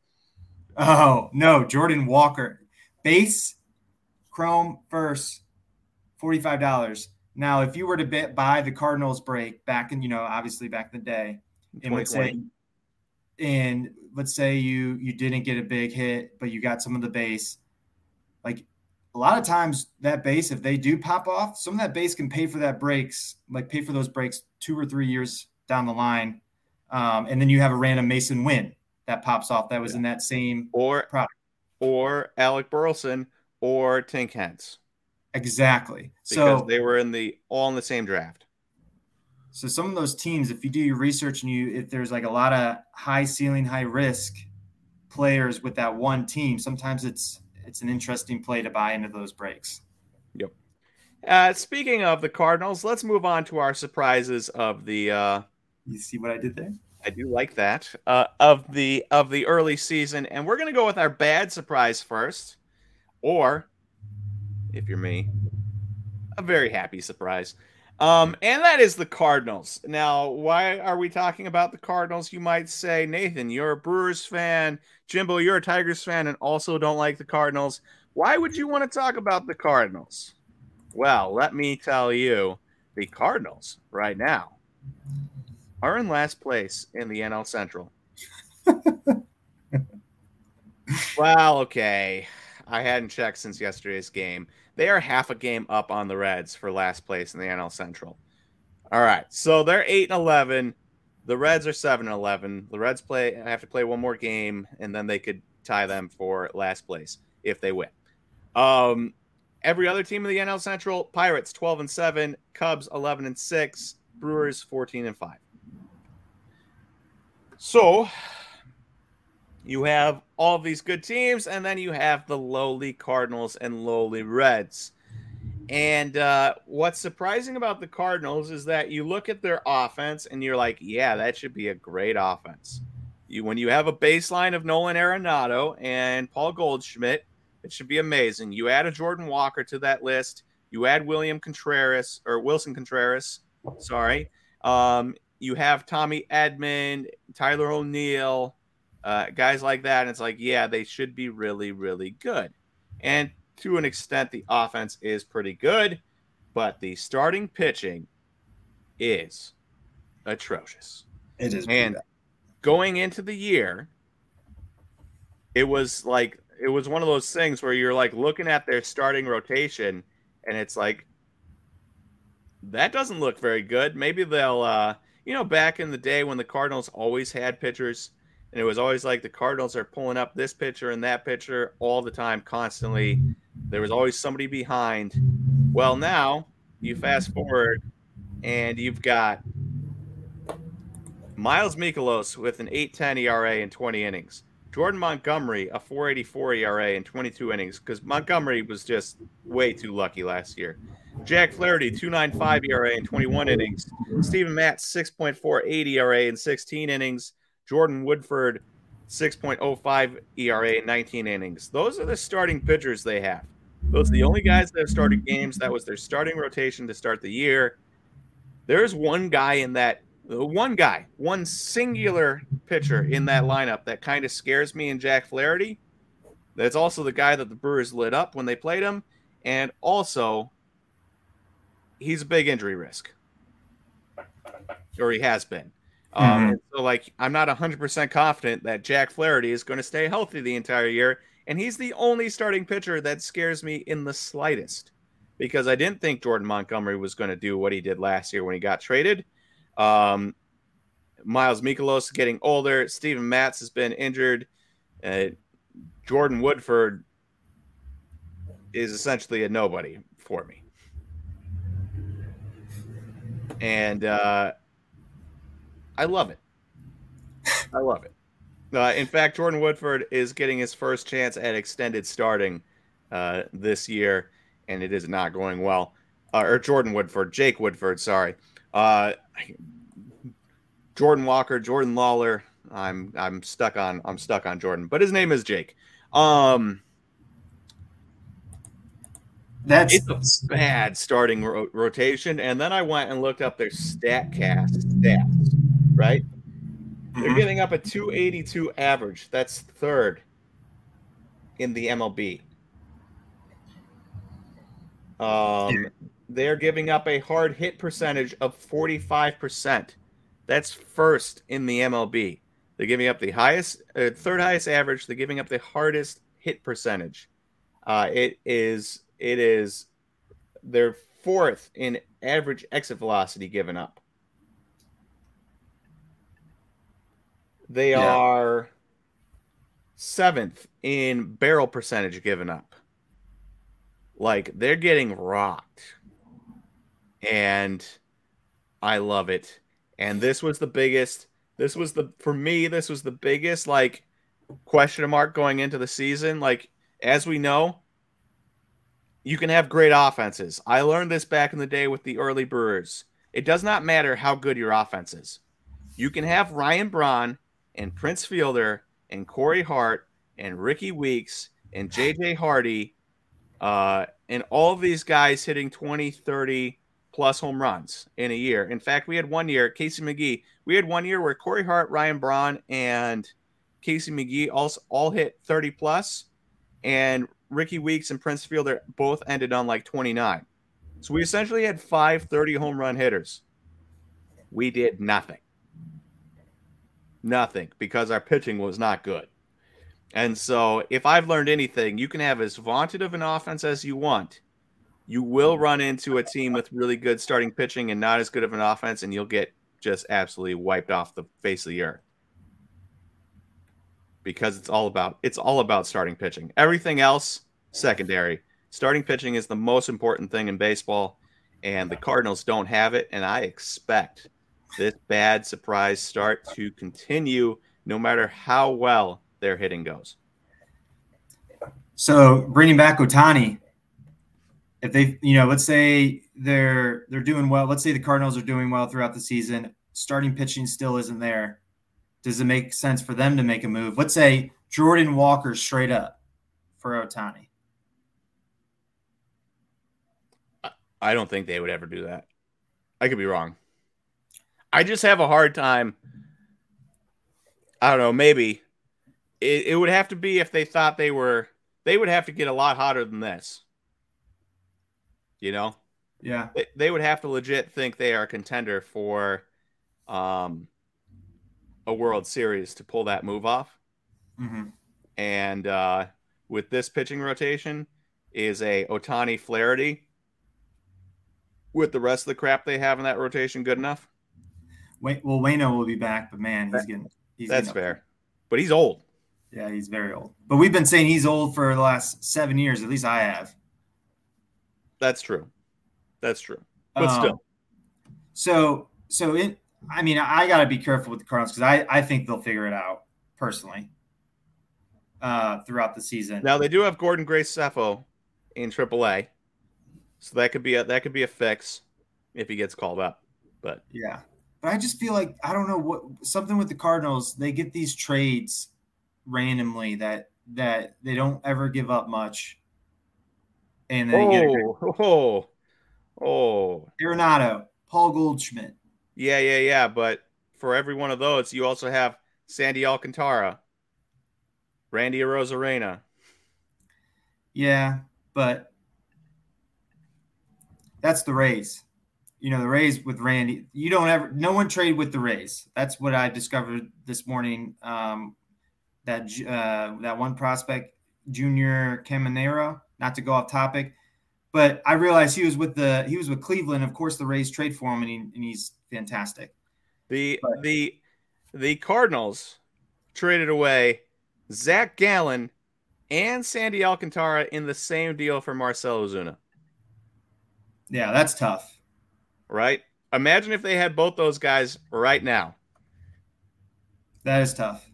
Oh, no. Jordan Walker. Base, chrome, first, forty-five dollars. Now, if you were to buy the Cardinals break back in, you know, obviously back in the day, it would say... And let's say you you didn't get a big hit, but you got some of the base. Like a lot of times that base, if they do pop off, some of that base can pay for that breaks, like pay for those breaks two or three years down the line. Um, and then you have a random Mason Wynn that pops off that was yeah. in that same or product. Or Alec Burleson or Tink Hentz. Exactly. Because so, they were in the all in the same draft. So some of those teams, if you do your research and you, if there's like a lot of high ceiling, high risk players with that one team, sometimes it's it's an interesting play to buy into those breaks. Yep. Uh, speaking of the Cardinals, let's move on to our surprises of the. Uh, you see what I did there? I do like that uh, of the of the early season, and we're gonna go with our bad surprise first, or if you're me, a very happy surprise. Um, and that is the Cardinals. Now, why are we talking about the Cardinals? You might say, Nathan, you're a Brewers fan. Jimbo, you're a Tigers fan and also don't like the Cardinals. Why would you want to talk about the Cardinals? Well, let me tell you, the Cardinals right now are in last place in the N L Central. Well, okay. I hadn't checked since yesterday's game. They are half a game up on the Reds for last place in the N L Central. All right, so they're eight and eleven. The Reds are seven and eleven. The Reds play have to play one more game, and then they could tie them for last place if they win. Um, every other team in the N L Central, Pirates twelve and seven, Cubs eleven and six, Brewers fourteen and five. So you have all these good teams, and then you have the lowly Cardinals and lowly Reds. And uh, what's surprising about the Cardinals is that you look at their offense, and you're like, yeah, that should be a great offense. You, when you have a baseline of Nolan Arenado and Paul Goldschmidt, it should be amazing. You add a Jordan Walker to that list. You add William Contreras, or Wilson Contreras, sorry. Um, you have Tommy Edman, Tyler O'Neill, Uh, guys like that, and it's like, yeah, they should be really, really good. And to an extent, the offense is pretty good, but the starting pitching is atrocious. It is. And going into the year, it was like, it was one of those things where you're like looking at their starting rotation, and it's like, that doesn't look very good. Maybe they'll, uh, you know, back in the day when the Cardinals always had pitchers, and it was always like the Cardinals are pulling up this pitcher and that pitcher all the time, constantly. There was always somebody behind. Well, now you fast forward and you've got Miles Mikolas with an eight ten E R A in twenty innings. Jordan Montgomery, a four eighty-four E R A in twenty-two innings, because Montgomery was just way too lucky last year. Jack Flaherty, two ninety-five E R A in twenty-one innings. Steven Matz, six point four eight E R A in sixteen innings. Jordan Woodford, six point oh five E R A in nineteen innings. Those are the starting pitchers they have. Those are the only guys that have started games. That was their starting rotation to start the year. There's one guy in that One guy, one singular pitcher in that lineup that kind of scares me in Jack Flaherty. That's also the guy that the Brewers lit up when they played him. And also, he's a big injury risk. Or he has been. Mm-hmm. Um, so, like, I'm not one hundred percent confident that Jack Flaherty is going to stay healthy the entire year. And he's the only starting pitcher that scares me in the slightest. Because I didn't think Jordan Montgomery was going to do what he did last year when he got traded. Um, Miles Mikolas getting older. Steven Matz has been injured. Uh, Jordan Woodford is essentially a nobody for me. And uh, I love it. I love it. Uh, in fact, Jordan Woodford is getting his first chance at extended starting uh, this year, and it is not going well. Uh, or Jordan Woodford, Jake Woodford, sorry. Uh, Jordan Walker, Jordan Lawler. I'm I'm stuck on I'm stuck on Jordan, but his name is Jake. Um, that's it's a bad starting ro- rotation. And then I went and looked up their Statcast stats. Right, mm-hmm. They're getting up a two eighty-two average. That's third in the M L B. Um. They're giving up a hard hit percentage of forty-five percent. That's first in the M L B. They're giving up the highest, uh, third highest average. They're giving up the hardest hit percentage. Uh, it is, it is, they're fourth in average exit velocity given up. They yeah. are seventh in barrel percentage given up. Like, they're getting rocked. And I love it. And this was the biggest, this was the, for me, this was the biggest, like, question mark going into the season. Like, as we know, you can have great offenses. I learned this back in the day with the early Brewers. It does not matter how good your offense is. You can have Ryan Braun and Prince Fielder and Corey Hart and Ricky Weeks and J J Hardy uh, and all of these guys hitting twenty, thirty, plus home runs in a year. In fact, we had one year, Casey McGee, we had one year where Corey Hart, Ryan Braun, and Casey McGee also all hit thirty plus, and Ricky Weeks and Prince Fielder both ended on like twenty-nine. So we essentially had five thirty home run hitters. We did nothing. Nothing, because our pitching was not good. And so if I've learned anything, you can have as vaunted of an offense as you want. You will run into a team with really good starting pitching and not as good of an offense, and you'll get just absolutely wiped off the face of the earth. Because it's all about it's all about starting pitching. Everything else, secondary. Starting pitching is the most important thing in baseball, and the Cardinals don't have it, and I expect this bad surprise start to continue no matter how well their hitting goes. So, bringing back Ohtani, if they, you know, let's say they're they're doing well. Let's say the Cardinals are doing well throughout the season. Starting pitching still isn't there. Does it make sense for them to make a move? Let's say Jordan Walker straight up for Ohtani. I don't think they would ever do that. I could be wrong. I just have a hard time. I don't know. Maybe it, it would have to be if they thought they were. They would have to get a lot hotter than this. You know, yeah, they, they would have to legit think they are a contender for um, a World Series to pull that move off. Mm-hmm. And uh, with this pitching rotation is a Ohtani Flaherty with the rest of the crap they have in that rotation. Good enough. Wait, well, Waino will be back, but man, he's getting he's that's getting fair, but he's old. Yeah, he's very old. But we've been saying he's old for the last seven years. At least I have. That's true. That's true. But um, still. So, so it, I mean, I got to be careful with the Cardinals because I, I think they'll figure it out personally. uh, throughout the season. Now they do have Gordon Gray Sefo in triple A, so that could be a that could be a fix if he gets called up. But yeah, but I just feel like I don't know what something with the Cardinals. They get these trades randomly that that they don't ever give up much, and then oh, they get oh oh Arenado, Paul Goldschmidt. Yeah, yeah, yeah. But for every one of those, you also have Sandy Alcantara, Randy Arozarena. Yeah, but that's the Rays. You know, the Rays with Randy, you don't ever, no one trade with the Rays. That's what I discovered this morning. Um, that uh, that one prospect, Junior Caminero, not to go off topic, but I realized he was with the he was with Cleveland. Of course, the Rays trade for him, and, he, and he's fantastic. The but, the the Cardinals traded away Zach Gallen and Sandy Alcantara in the same deal for Marcell Ozuna. Yeah, that's tough, right? Imagine if they had both those guys right now. That is tough.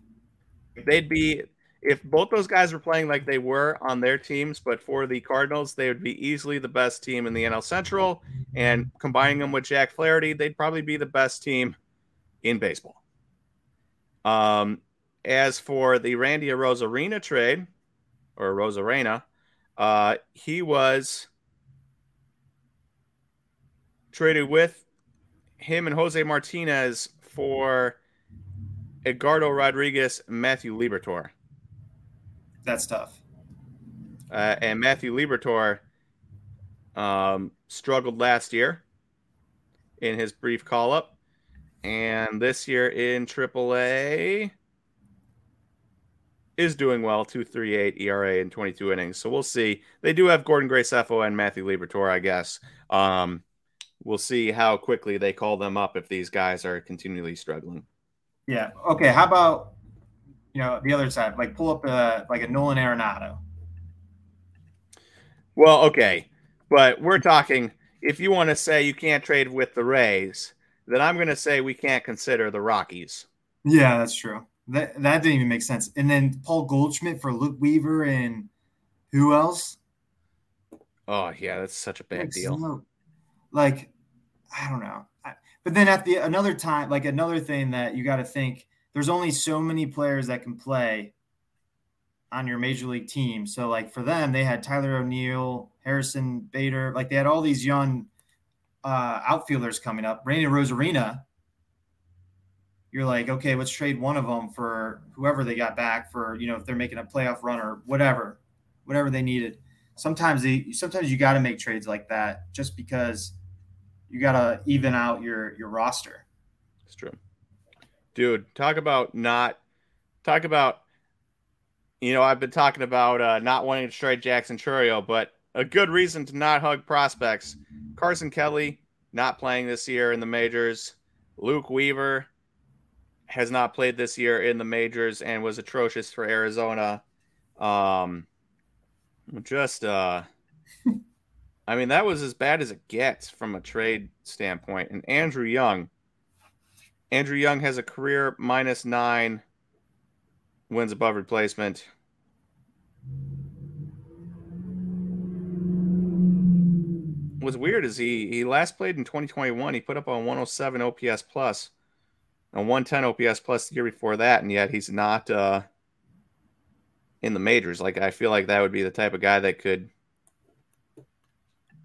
They'd be if both those guys were playing like they were on their teams, but for the Cardinals, they would be easily the best team in the N L Central. And combining them with Jack Flaherty, they'd probably be the best team in baseball. Um, as for the Randy Arozarena trade, or Arozarena, uh, he was traded with him and Jose Martinez for Edgardo Rodriguez, Matthew Liberatore. That's tough. Uh, and Matthew Liberatore um, struggled last year in his brief call-up. And this year in triple A is doing well, two point three eight E R A in twenty-two innings. So we'll see. They do have Gordon Gray Sefo and Matthew Liberatore, I guess. Um, we'll see how quickly they call them up if these guys are continually struggling. Yeah. Okay, how about – you know, the other side, like pull up a, like a Nolan Arenado. Well, okay. But we're talking, if you want to say you can't trade with the Rays, then I'm going to say we can't consider the Rockies. Yeah, that's true. That that didn't even make sense. And then Paul Goldschmidt for Luke Weaver and who else? Oh, yeah, that's such a bad like, deal. So, like, I don't know. I, but then at the another time, like another thing that you got to think, there's only so many players that can play on your major league team. So, like, for them, they had Tyler O'Neill, Harrison Bader. Like, they had all these young uh, outfielders coming up. Randy Arozarena, you're like, okay, let's trade one of them for whoever they got back for, you know, if they're making a playoff run or whatever, whatever they needed. Sometimes they, sometimes you got to make trades like that just because you got to even out your your roster. It's true. Dude, talk about not – talk about – you know, I've been talking about uh, not wanting to trade Jackson Chourio, but a good reason to not hug prospects. Carson Kelly not playing this year in the majors. Luke Weaver has not played this year in the majors and was atrocious for Arizona. Um, just uh, – I mean, that was as bad as it gets from a trade standpoint. And Andrew Young – Andrew Young has a career minus nine wins above replacement. What's weird is he, he last played in twenty twenty-one. He put up a one oh seven O P S plus, a one ten O P S plus the year before that, and yet he's not uh, in the majors. Like, I feel like that would be the type of guy that could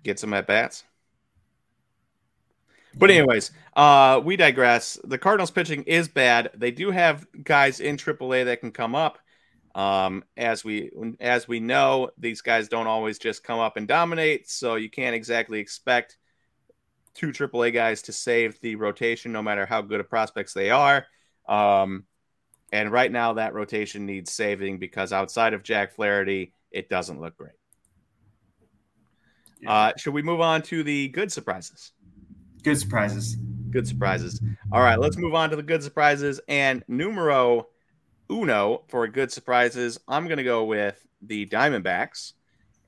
get some at-bats. But anyways, uh, we digress. The Cardinals pitching is bad. They do have guys in triple A that can come up. Um, as we as we know, these guys don't always just come up and dominate, so you can't exactly expect two triple A guys to save the rotation no matter how good of prospects they are. Um, and right now that rotation needs saving because outside of Jack Flaherty, it doesn't look great. Yeah. Uh, should we move on to the good surprises? Good surprises. Good surprises. All right, let's move on to the good surprises. And numero uno for good surprises, I'm going to go with the Diamondbacks.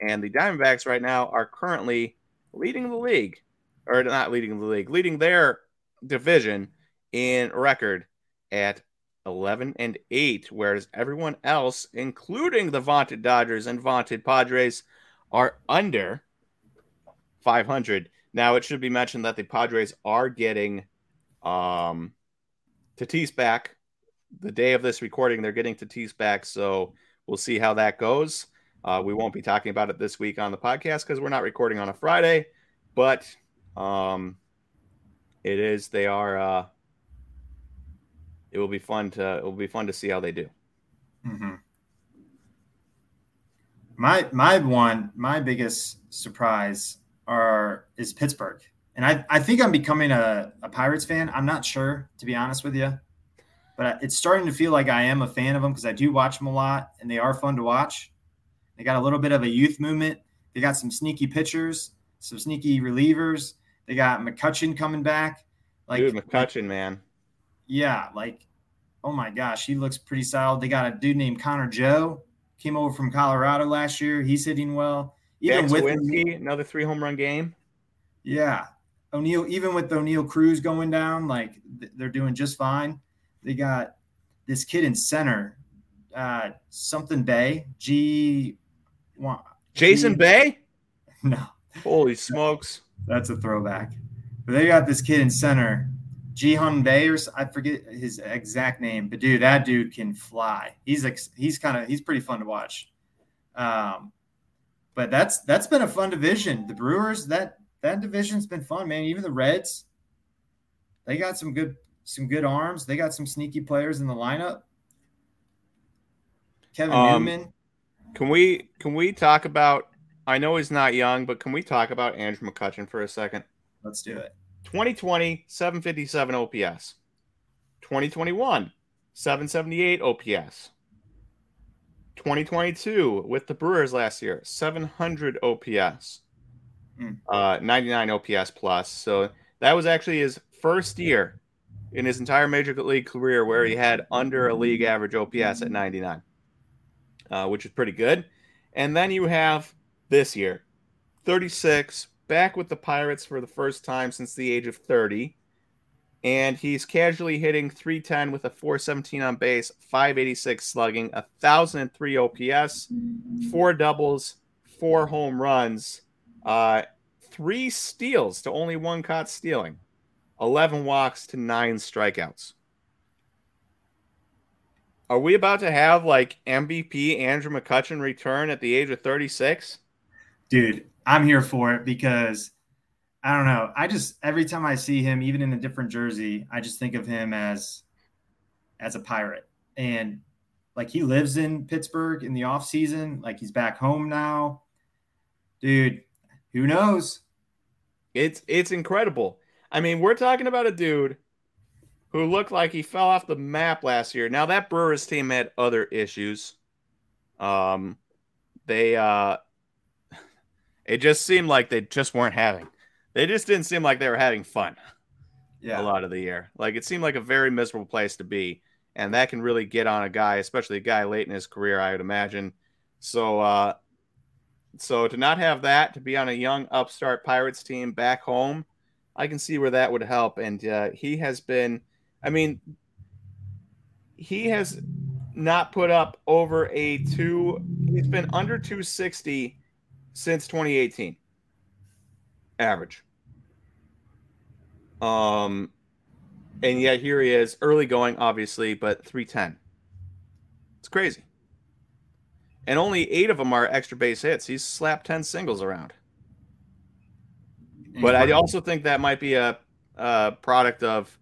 And the Diamondbacks right now are currently leading the league, or not leading the league, leading their division in record at eleven and eight, whereas everyone else, including the vaunted Dodgers and vaunted Padres, are under five hundred. Now, it should be mentioned that the Padres are getting um, Tatis back. The day of this recording, they're getting Tatis back, so we'll see how that goes. Uh, we won't be talking about it this week on the podcast because we're not recording on a Friday, but um, it is, they are, uh, it will be fun to, it will be fun to see how they do. Mm-hmm. My, my one, my biggest surprise are, is Pittsburgh. And I, I think I'm becoming a, a Pirates fan. I'm not sure, to be honest with you, but it's starting to feel like I am a fan of them because I do watch them a lot and they are fun to watch. They got a little bit of a youth movement. They got some sneaky pitchers, some sneaky relievers. They got McCutchen coming back. Like, dude, McCutchen, man. Yeah, like, oh, my gosh, he looks pretty solid. They got a dude named Connor Joe, came over from Colorado last year. He's hitting well. Even with O'Neal, another three-home run game. Yeah. O'Neal, even with O'Neal Cruz going down, like, th- they're doing just fine. They got this kid in center, uh, something Bay, G. Jason G- Bay? No. Holy smokes. That's a throwback. But they got this kid in center, Ji-Hun Bae, or I forget his exact name, but dude, that dude can fly. He's ex- he's kind of he's pretty fun to watch. Um, but that's that's been a fun division. The Brewers, that that division's been fun, man. Even the Reds, they got some good some good arms. They got some sneaky players in the lineup. Kevin um, Newman. Can we can we talk about? I know he's not young, but can we talk about Andrew McCutchen for a second? Let's do it. twenty twenty, seven fifty-seven O P S. twenty twenty-one, seven seventy-eight O P S. twenty twenty-two, with the Brewers last year, seven hundred O P S. Mm. Uh, ninety-nine O P S plus. So that was actually his first year in his entire Major League career where he had under a league average O P S at ninety-nine, uh, which is pretty good. And then you have this year, thirty-six, back with the Pirates for the first time since the age of thirty. And he's casually hitting three ten with a four seventeen on base, five eighty-six slugging, one thousand three O P S, four doubles, four home runs, uh, three steals to only one caught stealing, eleven walks to nine strikeouts. Are we about to have, like, M V P Andrew McCutchen return at the age of thirty-six? Dude, I'm here for it because, I don't know, I just, every time I see him, even in a different jersey, I just think of him as as a Pirate. And, like, he lives in Pittsburgh in the offseason. Like, he's back home now. Dude, who knows? It's it's incredible. I mean, we're talking about a dude who looked like he fell off the map last year. Now, that Brewers team had other issues. Um, they... uh. It just seemed like they just weren't having. They just didn't seem like they were having fun. Yeah, a lot of the year. Like, it seemed like a very miserable place to be, and that can really get on a guy, especially a guy late in his career, I would imagine. So, uh, so to not have that, to be on a young upstart Pirates team back home, I can see where that would help. And uh, he has been. I mean, he has not put up over a two. He's been under two sixty. Since twenty eighteen, average. Um, and yet here he is, early going, obviously, but three ten. It's crazy. And only eight of them are extra base hits. He's slapped ten singles around. But I also think that might be a, a product of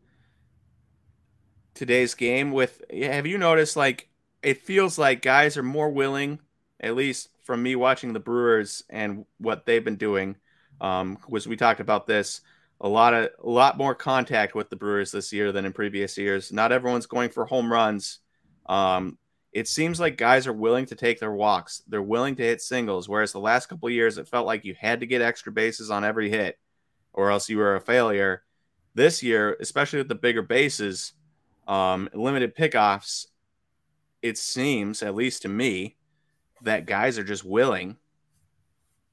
today's game. With, have you noticed, like, it feels like guys are more willing, at least from me watching the Brewers and what they've been doing, um, was we talked about this, a lot of a lot more contact with the Brewers this year than in previous years. Not everyone's going for home runs. Um, it seems like guys are willing to take their walks. They're willing to hit singles, whereas the last couple of years it felt like you had to get extra bases on every hit or else you were a failure. This year, especially with the bigger bases, um, limited pickoffs, it seems, at least to me, that guys are just willing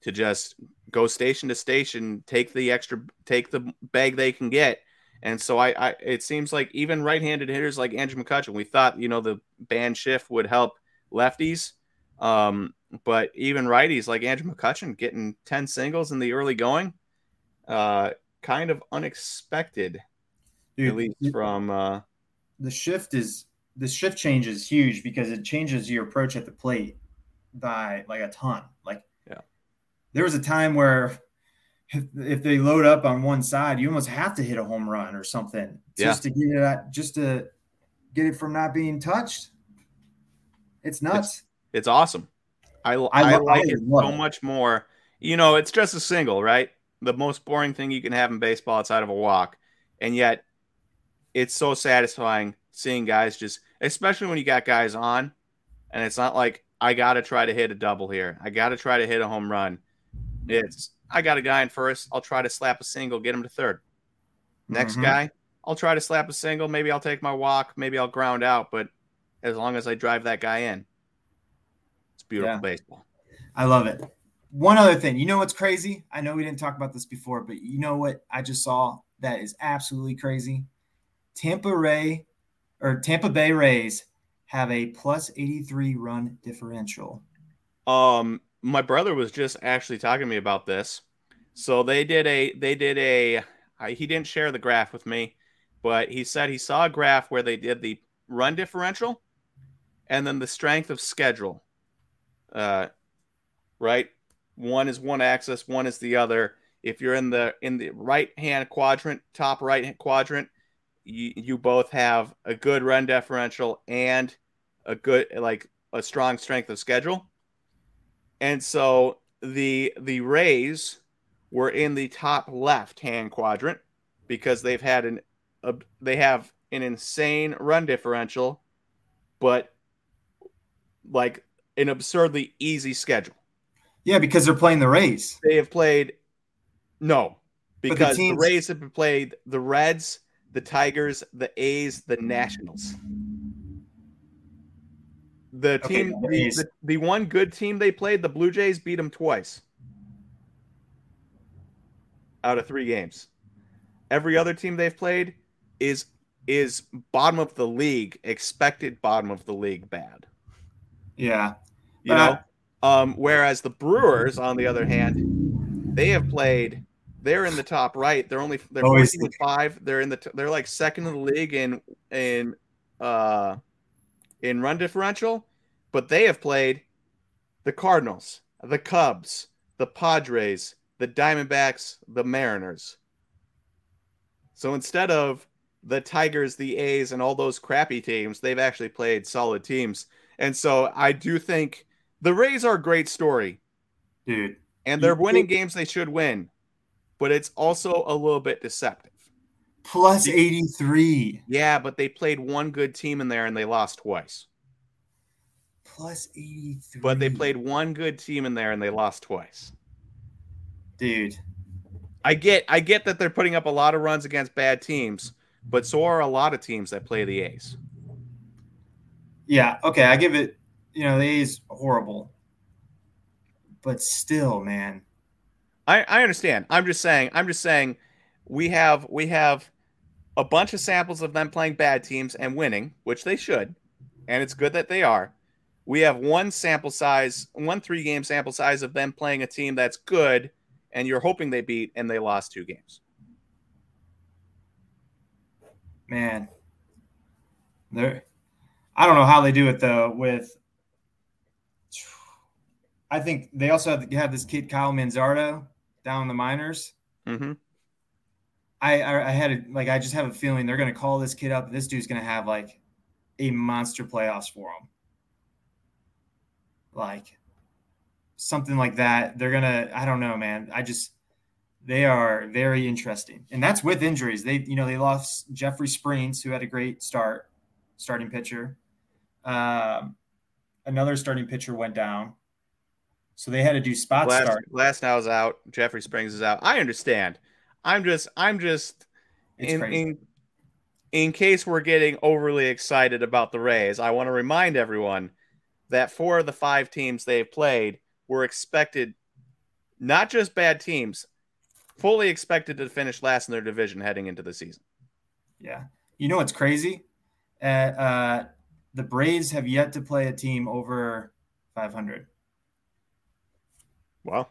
to just go station to station, take the extra, take the bag they can get, And so I, I it seems like even right-handed hitters like Andrew McCutchen, we thought, you know, the ban shift would help lefties. Um, but even righties like Andrew McCutchen getting ten singles in the early going, uh, kind of unexpected, Dude, at least from uh, the shift is the shift change is huge because it changes your approach at the plate by like a ton. Like, yeah, there was a time where if, if they load up on one side, you almost have to hit a home run or something just yeah. to get it out, just to get it from not being touched. It's nuts. It's- It's awesome. I, I, I like it so much more. You know, it's just a single, right? The most boring thing you can have in baseball outside of a walk. And yet it's so satisfying seeing guys just, especially when you got guys on and it's not like, I got to try to hit a double here. I got to try to hit a home run. It's, I got a guy in first. I'll try to slap a single, get him to third. Next mm-hmm. guy, I'll try to slap a single. Maybe I'll take my walk. Maybe I'll ground out. But as long as I drive that guy in. Beautiful yeah. baseball. I love it. One other thing, you know what's crazy? I know we didn't talk about this before, but you know what I just saw that is absolutely crazy? Tampa Ray or Tampa Bay Rays have a plus eighty-three run differential. Um, my brother was just actually talking to me about this. So they did a they did a he didn't share the graph with me, but he said he saw a graph where they did the run differential and then the strength of schedule. Uh, right. One is one axis. One is the other. If you're in the, in the right-hand quadrant, top right quadrant, you, you both have a good run differential and a good, like a strong strength of schedule. And so the, the Rays were in the top left-hand quadrant because they've had an, a, they have an insane run differential, but like, an absurdly easy schedule. Yeah, because they're playing the Rays. They have played no, because the, the Rays have played the Reds, the Tigers, the A's, the Nationals. The okay, team, the, the, the one good team they played, the Blue Jays, beat them twice out of three games. Every other team they've played is is bottom of the league, expected bottom of the league bad. Yeah. You know, um, whereas the Brewers, on the other hand, they have played. They're in the top right. They're only they're fourteen and five. They're in the they're like second in the league in in uh, in run differential, but they have played the Cardinals, the Cubs, the Padres, the Diamondbacks, the Mariners. So instead of the Tigers, the A's, and all those crappy teams, they've actually played solid teams. And so I do think the Rays are a great story, dude, and they're winning games they should win, but it's also a little bit deceptive. Plus eighty-three. Yeah, but they played one good team in there and they lost twice. Plus eighty-three. But they played one good team in there and they lost twice. Dude, I get, I get that they're putting up a lot of runs against bad teams, but so are a lot of teams that play the A's. Yeah, okay, I give it, you know, the A's horrible. But still, man. I, I understand. I'm just saying, I'm just saying we have we have a bunch of samples of them playing bad teams and winning, which they should, and it's good that they are. We have one sample size, one three-game sample size of them playing a team that's good, and you're hoping they beat, and they lost two games. Man. They're... I don't know how they do it, though, with – I think they also have, to have this kid, Kyle Manzardo, down in the minors. Mm-hmm. I, I I had a, like I just have a feeling they're going to call this kid up, and this dude's going to have, like, a monster playoffs for him. Like, something like that. They're going to – I don't know, man. I just – they are very interesting. And that's with injuries. They, you know, they lost Jeffrey Springs, who had a great start, starting pitcher. Um, another starting pitcher went down, so they had to do spot last, start. Last now is out. Jeffrey Springs is out. I understand. I'm just, I'm just, in, in in case we're getting overly excited about the Rays, I want to remind everyone that four of the five teams they've played were expected, not just bad teams, fully expected to finish last in their division heading into the season. Yeah. You know what's crazy? Uh, uh, the Braves have yet to play a team over five hundred. Wow.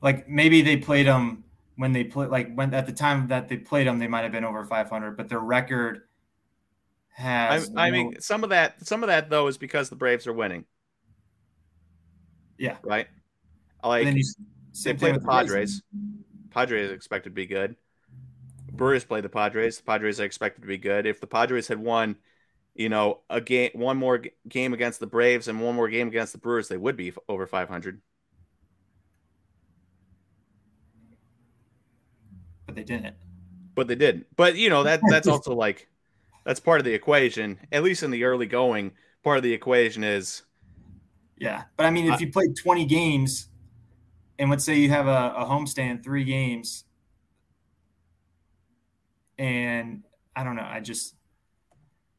Like maybe they played them when they played, like when at the time that they played them, they might have been over five hundred, but their record has. I, I no... mean, some of that, some of that though is because the Braves are winning. Yeah. Right. Like you, they play the Padres. Padres are expected to be good. Brewers play the Padres. The Padres are expected to be good. If the Padres had won, you know, a game, one more g- game against the Braves and one more game against the Brewers, they would be f- over five hundred. But they didn't. But they didn't. But you know that that's also like that's part of the equation. At least in the early going, part of the equation is. Yeah, but I mean, if you played twenty games, and let's say you have a, a homestand, three games. And I don't know. I just,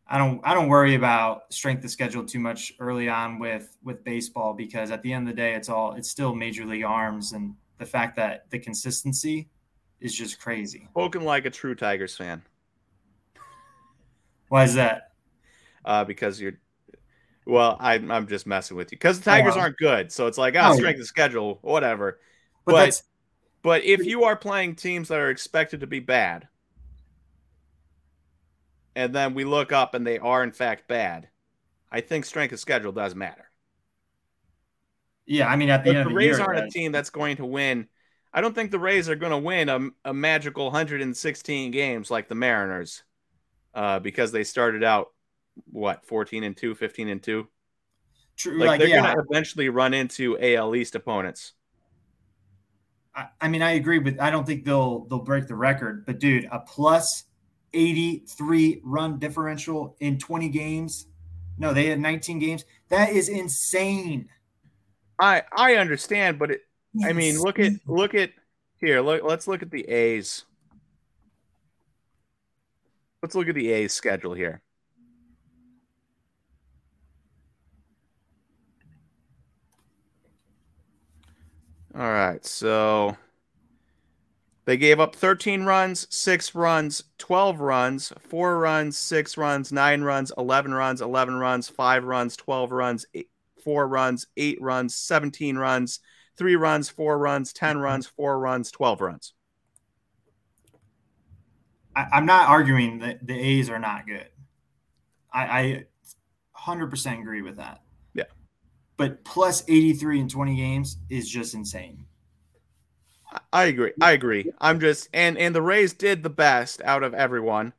I don't, I don't worry about strength of schedule too much early on with, with baseball, because at the end of the day, it's all, it's still major league arms. And the fact that the consistency is just crazy. Spoken like a true Tigers fan. Why is that? Uh, because you're, well, I, I'm just messing with you because the Tigers oh, wow. aren't good. So it's like, oh, oh strength yeah. of schedule, whatever. But, but, that's, but if you are playing teams that are expected to be bad, and then we look up and they are, in fact, bad, I think strength of schedule does matter. Yeah, I mean, at the but end the of the year. The Rays aren't right? a team that's going to win. I don't think the Rays are going to win a, a magical one hundred sixteen games like the Mariners uh, because they started out, what, fourteen and two, fifteen and two? True. Like, like they're yeah. going to eventually run into A L East opponents. I, I mean, I agree with – I don't think they'll they'll break the record. But, dude, a plus – eighty-three run differential in twenty games. No, they had nineteen games. That is insane. I I understand, but it, I mean, look at look at here. Look, let's look at the A's. Let's look at the A's schedule here. All right, so. They gave up thirteen runs, six runs, twelve runs, four runs, six runs, nine runs, eleven runs, eleven runs, five runs, twelve runs, eight, four runs, eight runs, seventeen runs, three runs, four runs, ten runs, four runs, twelve runs. I, I'm not arguing that the A's are not good. I, I one hundred percent agree with that. Yeah. But plus eighty-three in twenty games is just insane. I agree. I agree. I'm just and, and the Rays did the best out of everyone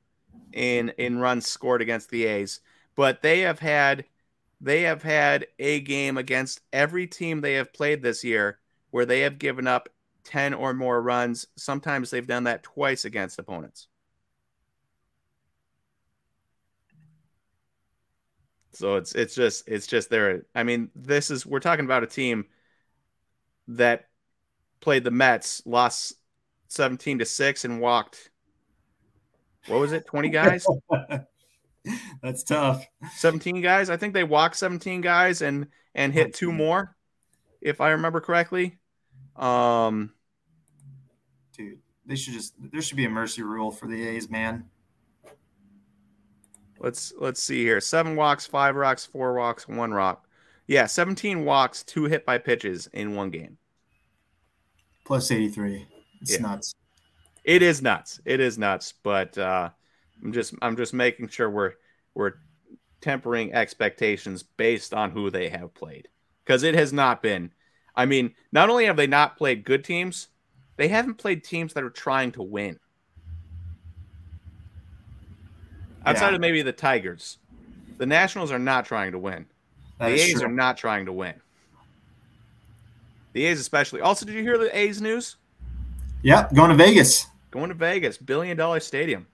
in in runs scored against the A's, but they have had they have had a game against every team they have played this year where they have given up ten or more runs. Sometimes they've done that twice against opponents. So it's it's just it's just there. I mean, this is we're talking about a team that played the Mets, lost seventeen to six and walked, what was it, twenty guys? That's tough. seventeen guys? I think they walked seventeen guys and and hit two more, if I remember correctly. Um, Dude, they should just there should be a mercy rule for the A's, man. Let's let's see here. Seven walks, five walks, four walks, one walk. Yeah, seventeen walks, two hit by pitches in one game. Plus eighty-three. It's yeah. nuts. It is nuts. It is nuts. But uh, I'm just I'm just making sure we're we're tempering expectations based on who they have played. Because it has not been. I mean, not only have they not played good teams, they haven't played teams that are trying to win. Yeah. Outside of maybe the Tigers. The Nationals are not trying to win. That the A's true. are not trying to win. The A's especially. Also, did you hear the A's news? Yep, going to Vegas. Going to Vegas, billion-dollar stadium.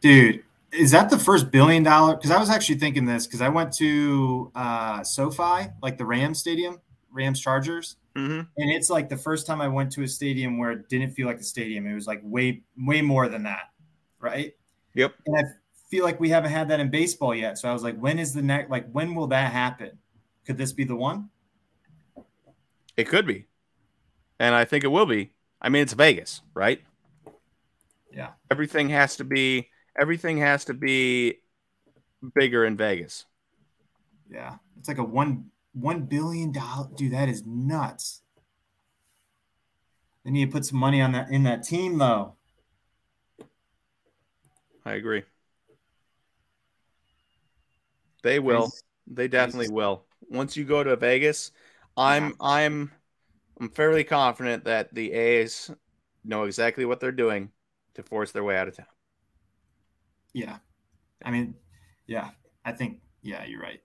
Dude, is that the first billion-dollar? Because I was actually thinking this because I went to uh, SoFi, like the Rams stadium, Rams Chargers, mm-hmm. and it's like the first time I went to a stadium where it didn't feel like a stadium. It was like way, way more than that, right? Yep. And I feel like we haven't had that in baseball yet. So I was like, when is the next? Like, when will that happen? Could this be the one? It could be. And I think it will be. I mean, it's Vegas, right? Yeah. Everything has to be everything has to be bigger in Vegas. Yeah, it's like a one one billion dollar dude. That is nuts. They need to put some money on that in that team, though. I agree. They will. They definitely will. Once you go to Vegas, I'm I'm I'm fairly confident that the A's know exactly what they're doing to force their way out of town. Yeah. I mean, yeah, I think, yeah, you're right.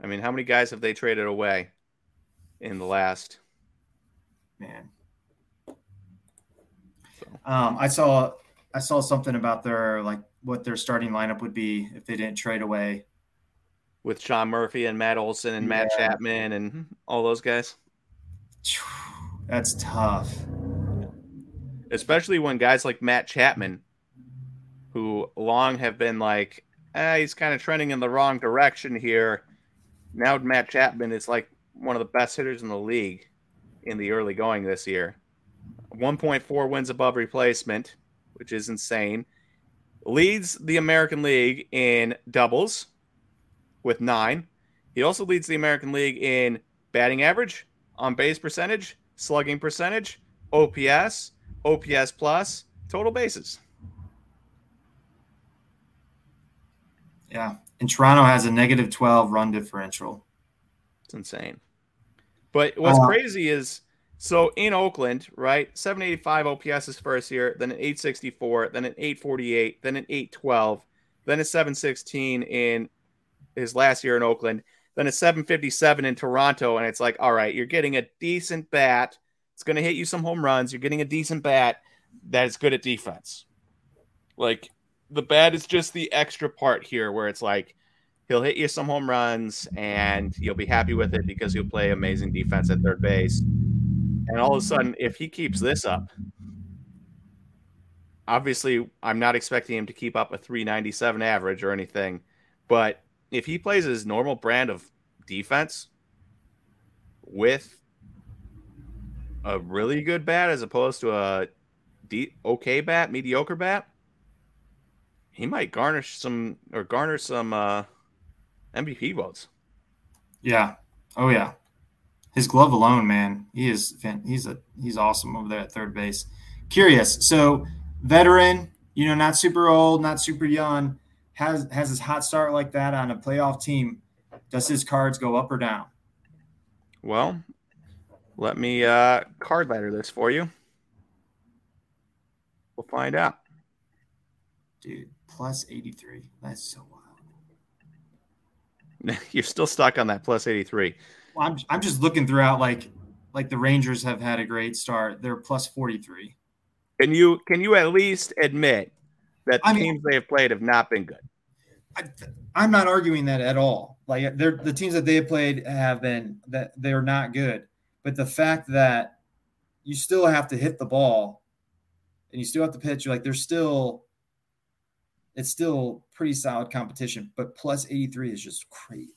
I mean, how many guys have they traded away in the last? Man. So. Um, I saw I saw something about their, like, what their starting lineup would be if they didn't trade away. With Sean Murphy and Matt Olson and yeah. Matt Chapman and all those guys. That's tough. Especially when guys like Matt Chapman, who long have been like, eh, he's kind of trending in the wrong direction here. Now Matt Chapman is like one of the best hitters in the league in the early going this year. one point four wins above replacement, which is insane. Leads the American League in doubles with nine. He also leads the American League in batting average, on-base percentage, slugging percentage, O P S, O P S plus, total bases. Yeah, and Toronto has a negative twelve run differential. It's insane. But what's uh, crazy is, so in Oakland, right, seven eighty-five O P S his first year, then an eight sixty-four, then an eight forty-eight, then an eight twelve, then a seven sixteen in his last year in Oakland, then a seven fifty-seven in Toronto, and it's like, all right, you're getting a decent bat. It's going to hit you some home runs. You're getting a decent bat that is good at defense. Like, the bat is just the extra part here where it's like, he'll hit you some home runs, and you'll be happy with it because he'll play amazing defense at third base. And all of a sudden, if he keeps this up, obviously I'm not expecting him to keep up a three ninety-seven average or anything, but if he plays his normal brand of defense with a really good bat as opposed to a de- okay bat, mediocre bat, he might garnish some or garner some uh, M V P votes. Yeah. Oh yeah. His glove alone, man. He is. He's a. He's awesome over there at third base. Curious. So veteran, you know, not super old, not super young. Has has his hot start like that on a playoff team, does his cards go up or down? Well, let me uh, card ladder this for you. We'll find out. Dude, plus eighty-three. That's so wild. You're still stuck on that plus eighty-three. Well, I'm I'm just looking throughout like like the Rangers have had a great start. They're plus forty-three. Can you can you at least admit that the I mean, teams they have played have not been good? I, I'm not arguing that at all. Like they're, the teams that they have played have been that they're not good. But the fact that you still have to hit the ball and you still have to pitch, you're like there's still it's still pretty solid competition. But plus eighty-three is just crazy.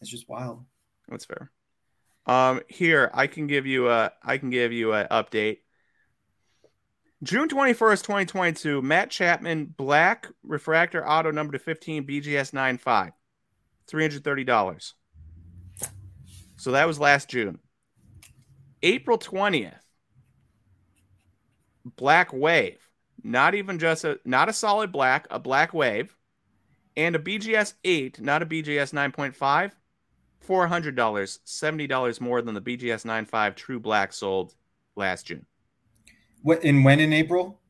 It's just wild. That's fair. Um, here I can give you a I can give you an update. June twenty-first, twenty twenty-two, Matt Chapman, black refractor auto number to fifteen, B G S ninety-five, three hundred thirty dollars. So that was last June. April twentieth, black wave, not even just a, not a solid black, a black wave, and a B G S eight, not a B G S nine point five, four hundred dollars, seventy dollars more than the B G S ninety-five true black sold last June. What and when in April?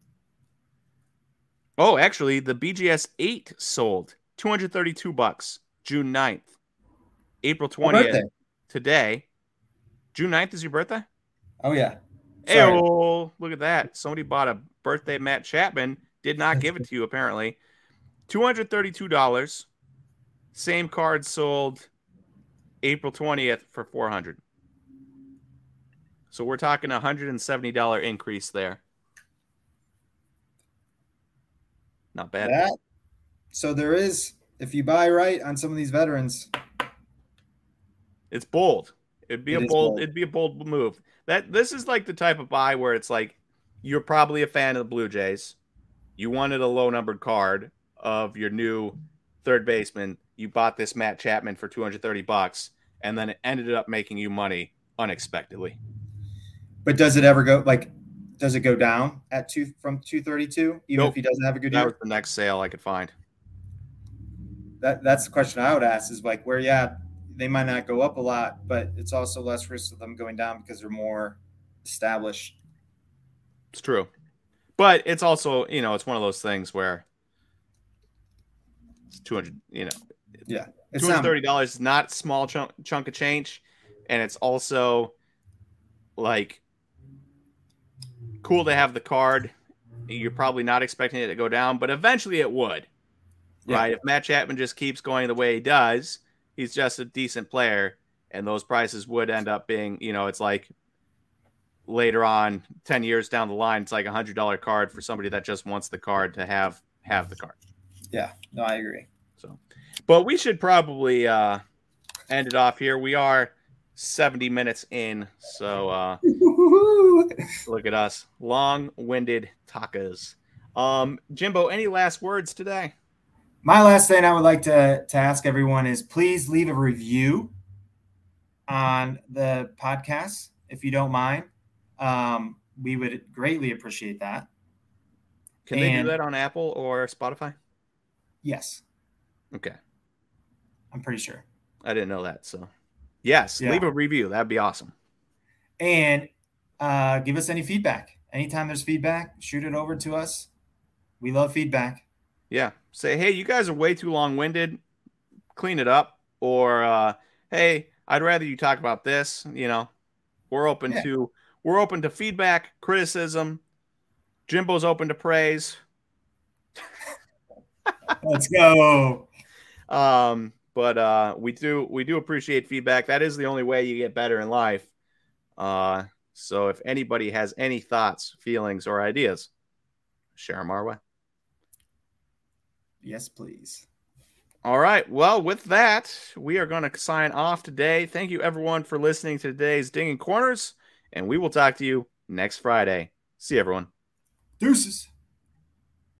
Oh, actually, the B G S eight sold two hundred thirty-two bucks June ninth. April twentieth, today. June ninth is your birthday? Oh, yeah. Hey, oh, look at that. Somebody bought a birthday Matt Chapman, did not give it to you, apparently. two hundred thirty-two dollars. Same card sold April twentieth for four hundred dollars. So we're talking a one hundred seventy dollars increase there. Not bad. That, so there is, if you buy right on some of these veterans, it's bold. It'd be it a bold, bold. It'd be a bold move. That this is like the type of buy where it's like you're probably a fan of the Blue Jays, You wanted a low numbered card of your new third baseman. You bought this Matt Chapman for two hundred thirty bucks, and then it ended up making you money unexpectedly. But does it ever go like? Does it go down at two from two thirty-two? Even nope. if he doesn't have a good year, that was the next sale I could find. That that's the question I would ask is like where yeah they might not go up a lot, but it's also less risk of them going down because they're more established. It's true, but it's also you know it's one of those things where it's two hundred. You know, yeah, two hundred thirty dollars is not small chunk chunk of change, and it's also like. Cool to have the card. You're probably not expecting it to go down, but eventually it would, yeah. right? If Matt Chapman just keeps going the way he does, he's just a decent player, and those prices would end up being, you know, it's like later on, ten years down the line, it's like a one hundred dollars card for somebody that just wants the card to have have the card. Yeah, no, I agree. So, but we should probably uh, end it off here. We are seventy minutes in, so uh, look at us, long-winded tacos. Um, Jimbo, any last words today? My last thing I would like to, to ask everyone is please leave a review on the podcast, if you don't mind. Um, we would greatly appreciate that. Can and, they do that on Apple or Spotify? Yes. Okay. I'm pretty sure. I didn't know that, so... Yes, yeah. Leave a review. That'd be awesome. And uh, give us any feedback. Anytime there's feedback, shoot it over to us. We love feedback. Yeah. Say, hey, you guys are way too long-winded. Clean it up. Or, uh, hey, I'd rather you talk about this. You know, we're open yeah. to we're open to feedback, criticism. Jimbo's open to praise. Let's go. Um. But uh, we do we do appreciate feedback. That is the only way you get better in life. Uh, so if anybody has any thoughts, feelings, or ideas, share them our way. Yes, please. All right. Well, with that, we are going to sign off today. Thank you, everyone, for listening to today's Dinging Corners, and we will talk to you next Friday. See you, everyone. Deuces.